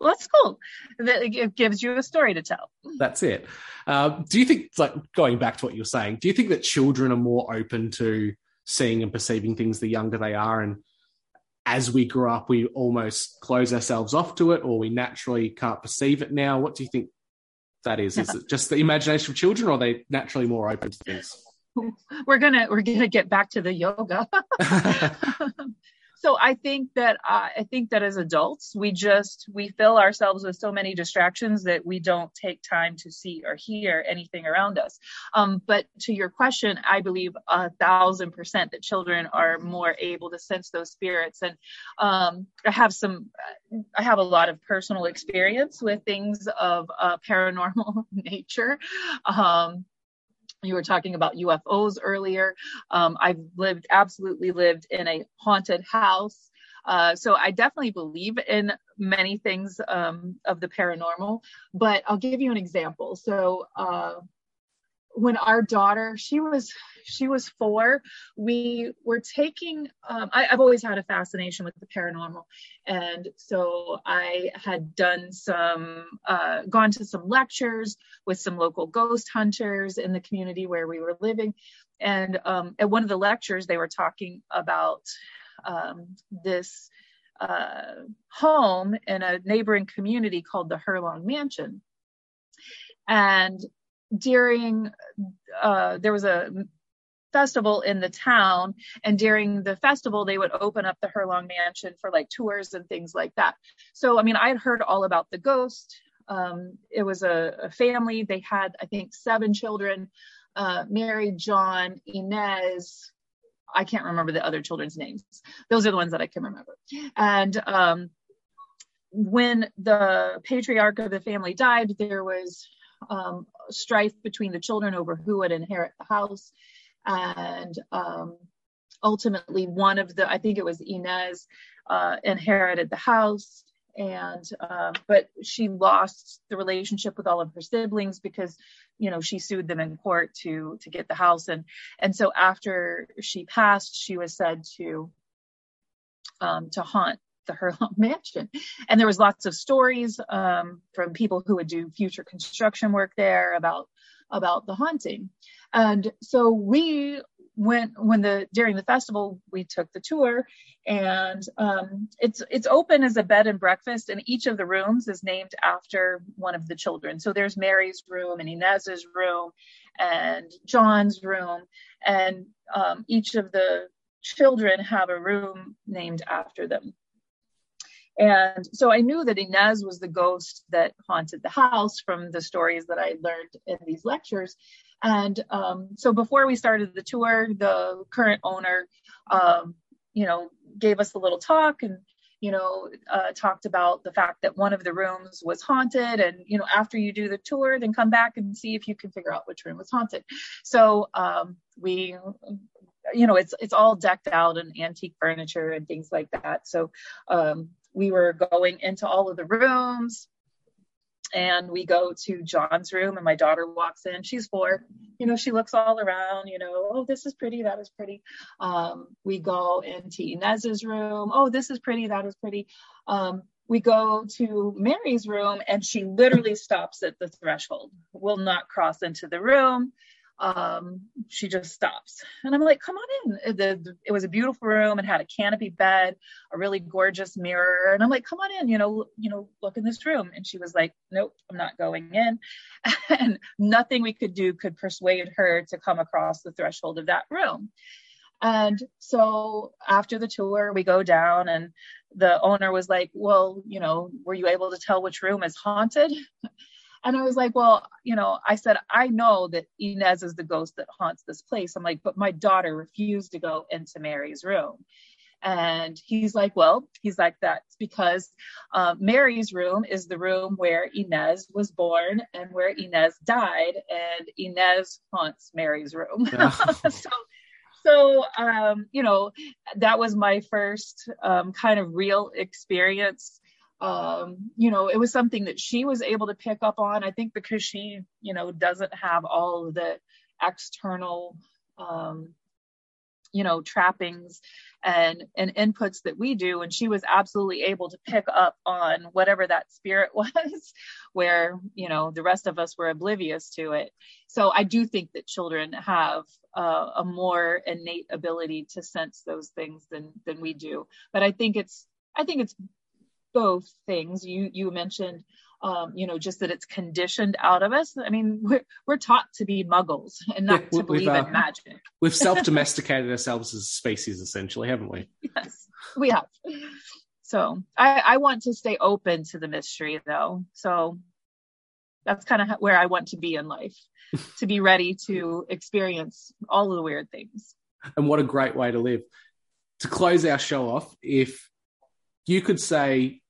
well, that's cool. It gives you a story to tell. That's it. Um, do you think, like, going back to what you're saying, do you think that children are more open to seeing and perceiving things the younger they are, and as we grow up, we almost close ourselves off to it, or we naturally can't perceive it now? What do you think that is? Is it just the imagination of children, or are they naturally more open to things? We're gonna we're gonna get back to the yoga. So I think that uh, I think that as adults, we just we fill ourselves with so many distractions that we don't take time to see or hear anything around us. Um, but to your question, I believe a thousand percent that children are more able to sense those spirits. And um, I have some I have a lot of personal experience with things of uh, paranormal nature. Um, You were talking about U F Os earlier. Um, I've lived, absolutely lived in a haunted house. Uh, so I definitely believe in many things um, of the paranormal, but I'll give you an example. So uh, when our daughter, she was, she was four, we were taking, um, I, I've always had a fascination with the paranormal. And so I had done some, uh, gone to some lectures with some local ghost hunters in the community where we were living. And um, at one of the lectures, they were talking about um, this uh, home in a neighboring community called the Herlong Mansion. And during uh there was a festival in the town, and during the festival they would open up the Herlong Mansion for like tours and things like that. So I mean, I had heard all about the ghost. Um it was a, a family. They had, I think, seven children, uh Mary, John, Inez, I can't remember the other children's names. Those are the ones that I can remember. And um when the patriarch of the family died, there was um strife between the children over who would inherit the house. And um ultimately one of the, I think it was Inez, uh inherited the house. And uh, but she lost the relationship with all of her siblings because, you know, she sued them in court to to get the house. And and so after she passed, she was said to um to haunt the Herlong Mansion. And there was lots of stories um, from people who would do future construction work there about about the haunting. And so we went when the during the festival, we took the tour. And um, it's it's open as a bed and breakfast, and each of the rooms is named after one of the children. So there's Mary's room and Inez's room and John's room, and um, each of the children have a room named after them. And so I knew that Inez was the ghost that haunted the house from the stories that I learned in these lectures. And um, so before we started the tour, the current owner, um, you know, gave us a little talk, and, you know, uh, talked about the fact that one of the rooms was haunted. And, you know, after you do the tour, then come back and see if you can figure out which room was haunted. So um, we... you know, it's it's all decked out in antique furniture and things like that. So um, we were going into all of the rooms, and we go to John's room, and my daughter walks in. She's four. You know, she looks all around, you know, oh, this is pretty. That is pretty. Um, we go into Inez's room. Oh, this is pretty. That is pretty. Um, we go to Mary's room, and she literally stops at the threshold, will not cross into the room. Um, she just stops. And I'm like, come on in. The, the, it was a beautiful room and had a canopy bed, a really gorgeous mirror. And I'm like, come on in, you know, you know, look in this room. And she was like, nope, I'm not going in. And nothing we could do could persuade her to come across the threshold of that room. And so after the tour, we go down, and the owner was like, well, you know, were you able to tell which room is haunted? And I was like, well, you know, I said, I know that Inez is the ghost that haunts this place. I'm like, but my daughter refused to go into Mary's room. And he's like, well, he's like, that's because uh, Mary's room is the room where Inez was born and where Inez died. And Inez haunts Mary's room. Oh. so, so um, you know, that was my first um, kind of real experience. Um, you know, it was something that she was able to pick up on, I think, because she, you know, doesn't have all of the external, um, you know, trappings and, and inputs that we do. And she was absolutely able to pick up on whatever that spirit was where, you know, the rest of us were oblivious to it. So I do think that children have uh, a more innate ability to sense those things than, than we do. But I think it's, I think it's both things. You, you mentioned, um, you know, just that it's conditioned out of us. I mean, we're, we're taught to be muggles and not yeah, to believe uh, in magic. We've self-domesticated ourselves as a species, essentially, haven't we? Yes, we have. So I, I want to stay open to the mystery, though. So that's kind of where I want to be in life, to be ready to experience all of the weird things. And what a great way to live. To close our show off, if you could say,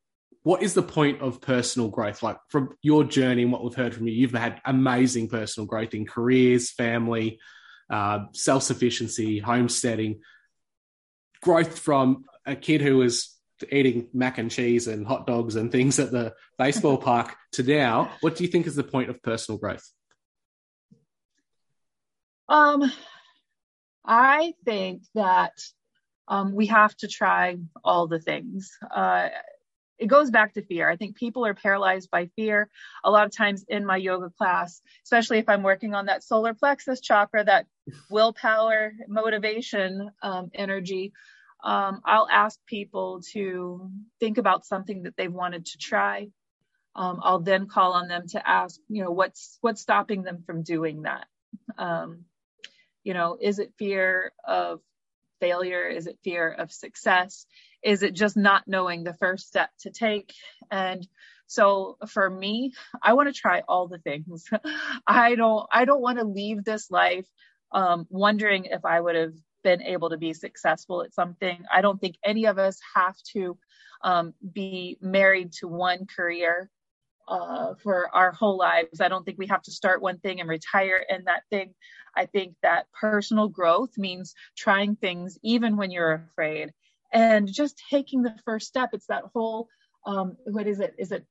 what is the point of personal growth? Like, from your journey and what we've heard from you, you've had amazing personal growth in careers, family, uh, self-sufficiency, homesteading, growth from a kid who was eating mac and cheese and hot dogs and things at the baseball park to now. What do you think is the point of personal growth? Um, I think that um, we have to try all the things. Uh, It goes back to fear. I think people are paralyzed by fear. A lot of times in my yoga class, especially if I'm working on that solar plexus chakra, that willpower, motivation, um, energy, um, I'll ask people to think about something that they've wanted to try. Um, I'll then call on them to ask, you know, what's, what's stopping them from doing that? Um, you know, is it fear of failure? Is it fear of success? Is it just not knowing the first step to take? And so for me, I want to try all the things. I don't, I don't want to leave this life um, wondering if I would have been able to be successful at something. I don't think any of us have to um, be married to one career uh, for our whole lives. I don't think we have to start one thing and retire in that thing. I think that personal growth means trying things even when you're afraid. And just taking the first step, it's that whole, um, what is it? Is it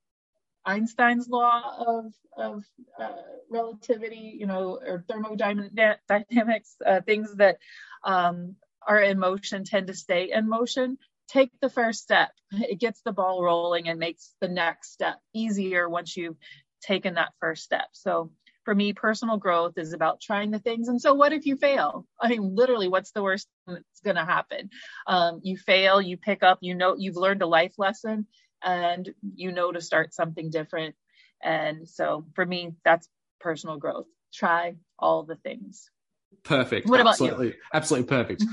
Einstein's law of of uh, relativity, you know, or thermodynamics, uh, things that um, are in motion tend to stay in motion. Take the first step. It gets the ball rolling and makes the next step easier once you've taken that first step. So for me, personal growth is about trying the things. And so what if you fail? I mean, literally, what's the worst thing that's going to happen? Um, you fail, you pick up, you know, you've learned a life lesson and you know to start something different. And so for me, that's personal growth. Try all the things. Perfect. What Absolutely. about you? Absolutely perfect.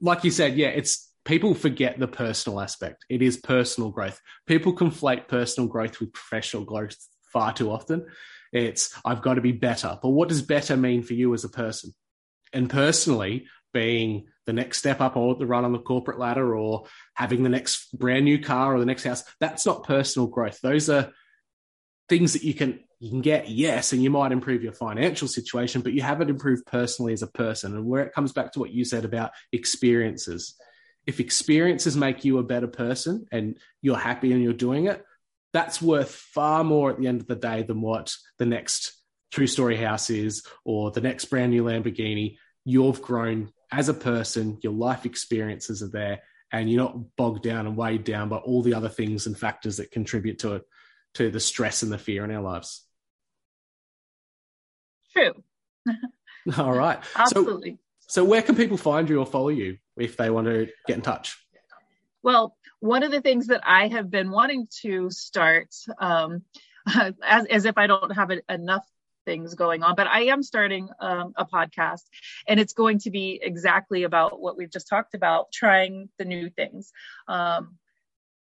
Like you said, yeah, it's people forget the personal aspect. It is personal growth. People conflate personal growth with professional growth far too often. It's, I've got to be better. But what does better mean for you as a person? And personally, being the next step up or the run on the corporate ladder or having the next brand new car or the next house, that's not personal growth. Those are things that you can you can get, yes, and you might improve your financial situation, but you haven't improved personally as a person. And where it comes back to what you said about experiences. If experiences make you a better person and you're happy and you're doing it, that's worth far more at the end of the day than what the next two-story house is or the next brand new Lamborghini. You've grown as a person, your life experiences are there, and you're not bogged down and weighed down by all the other things and factors that contribute to it, to the stress and the fear in our lives. True. All right. Absolutely. So, so where can people find you or follow you if they want to get in touch? Well, one of the things that I have been wanting to start, um, as, as if I don't have a, enough things going on, but I am starting um, a podcast, and it's going to be exactly about what we've just talked about, trying the new things. Um,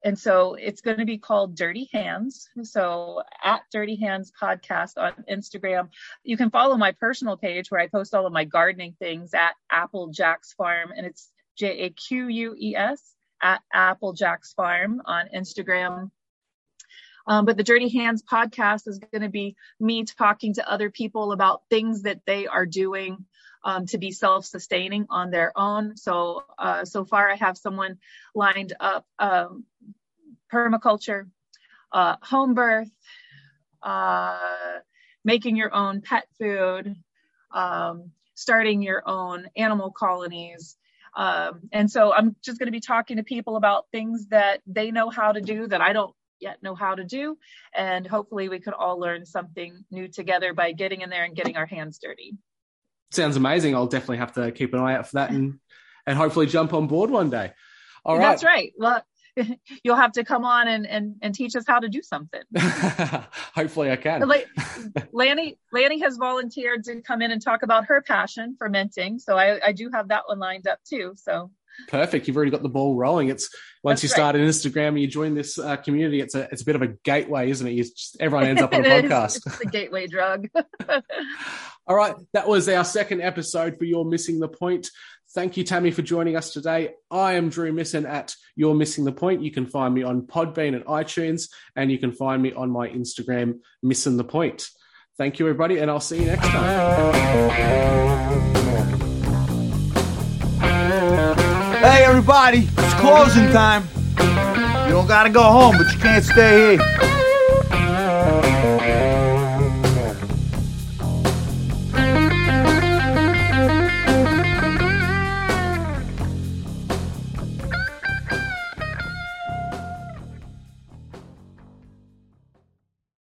and so it's going to be called Dirty Hands. So at Dirty Hands Podcast on Instagram, you can follow my personal page where I post all of my gardening things at Apple Jaques Farm, and it's J A Q U E S. At Apple Jaques Farm on Instagram. Um, but the Dirty Hands podcast is going to be me talking to other people about things that they are doing um, to be self-sustaining on their own. So, uh, so far I have someone lined up, um, permaculture, uh, home birth, uh, making your own pet food, um, starting your own animal colonies, Um, and so I'm just going to be talking to people about things that they know how to do that I don't yet know how to do. And hopefully we could all learn something new together by getting in there and getting our hands dirty. Sounds amazing. I'll definitely have to keep an eye out for that and, and hopefully jump on board one day. All right. That's right. Well, you'll have to come on and, and, and teach us how to do something. Hopefully I can. Lanny, Lanny has volunteered to come in and talk about her passion for minting. So I, I do have that one lined up too. So perfect. You've already got the ball rolling. It's once That's you start right. an Instagram and you join this uh, community, it's a, it's a bit of a gateway, isn't it? You just, everyone ends up on a podcast. It's the gateway drug. All right. That was our second episode for You're Missing the Point. Thank you, Tammy, for joining us today. I am Drew Misson at You're Missing the Point. You can find me on Podbean and iTunes, and you can find me on my Instagram, Missin' the Point. Thank you, everybody, and I'll see you next time. Hey, everybody, it's closing time. You don't got to go home, but you can't stay here.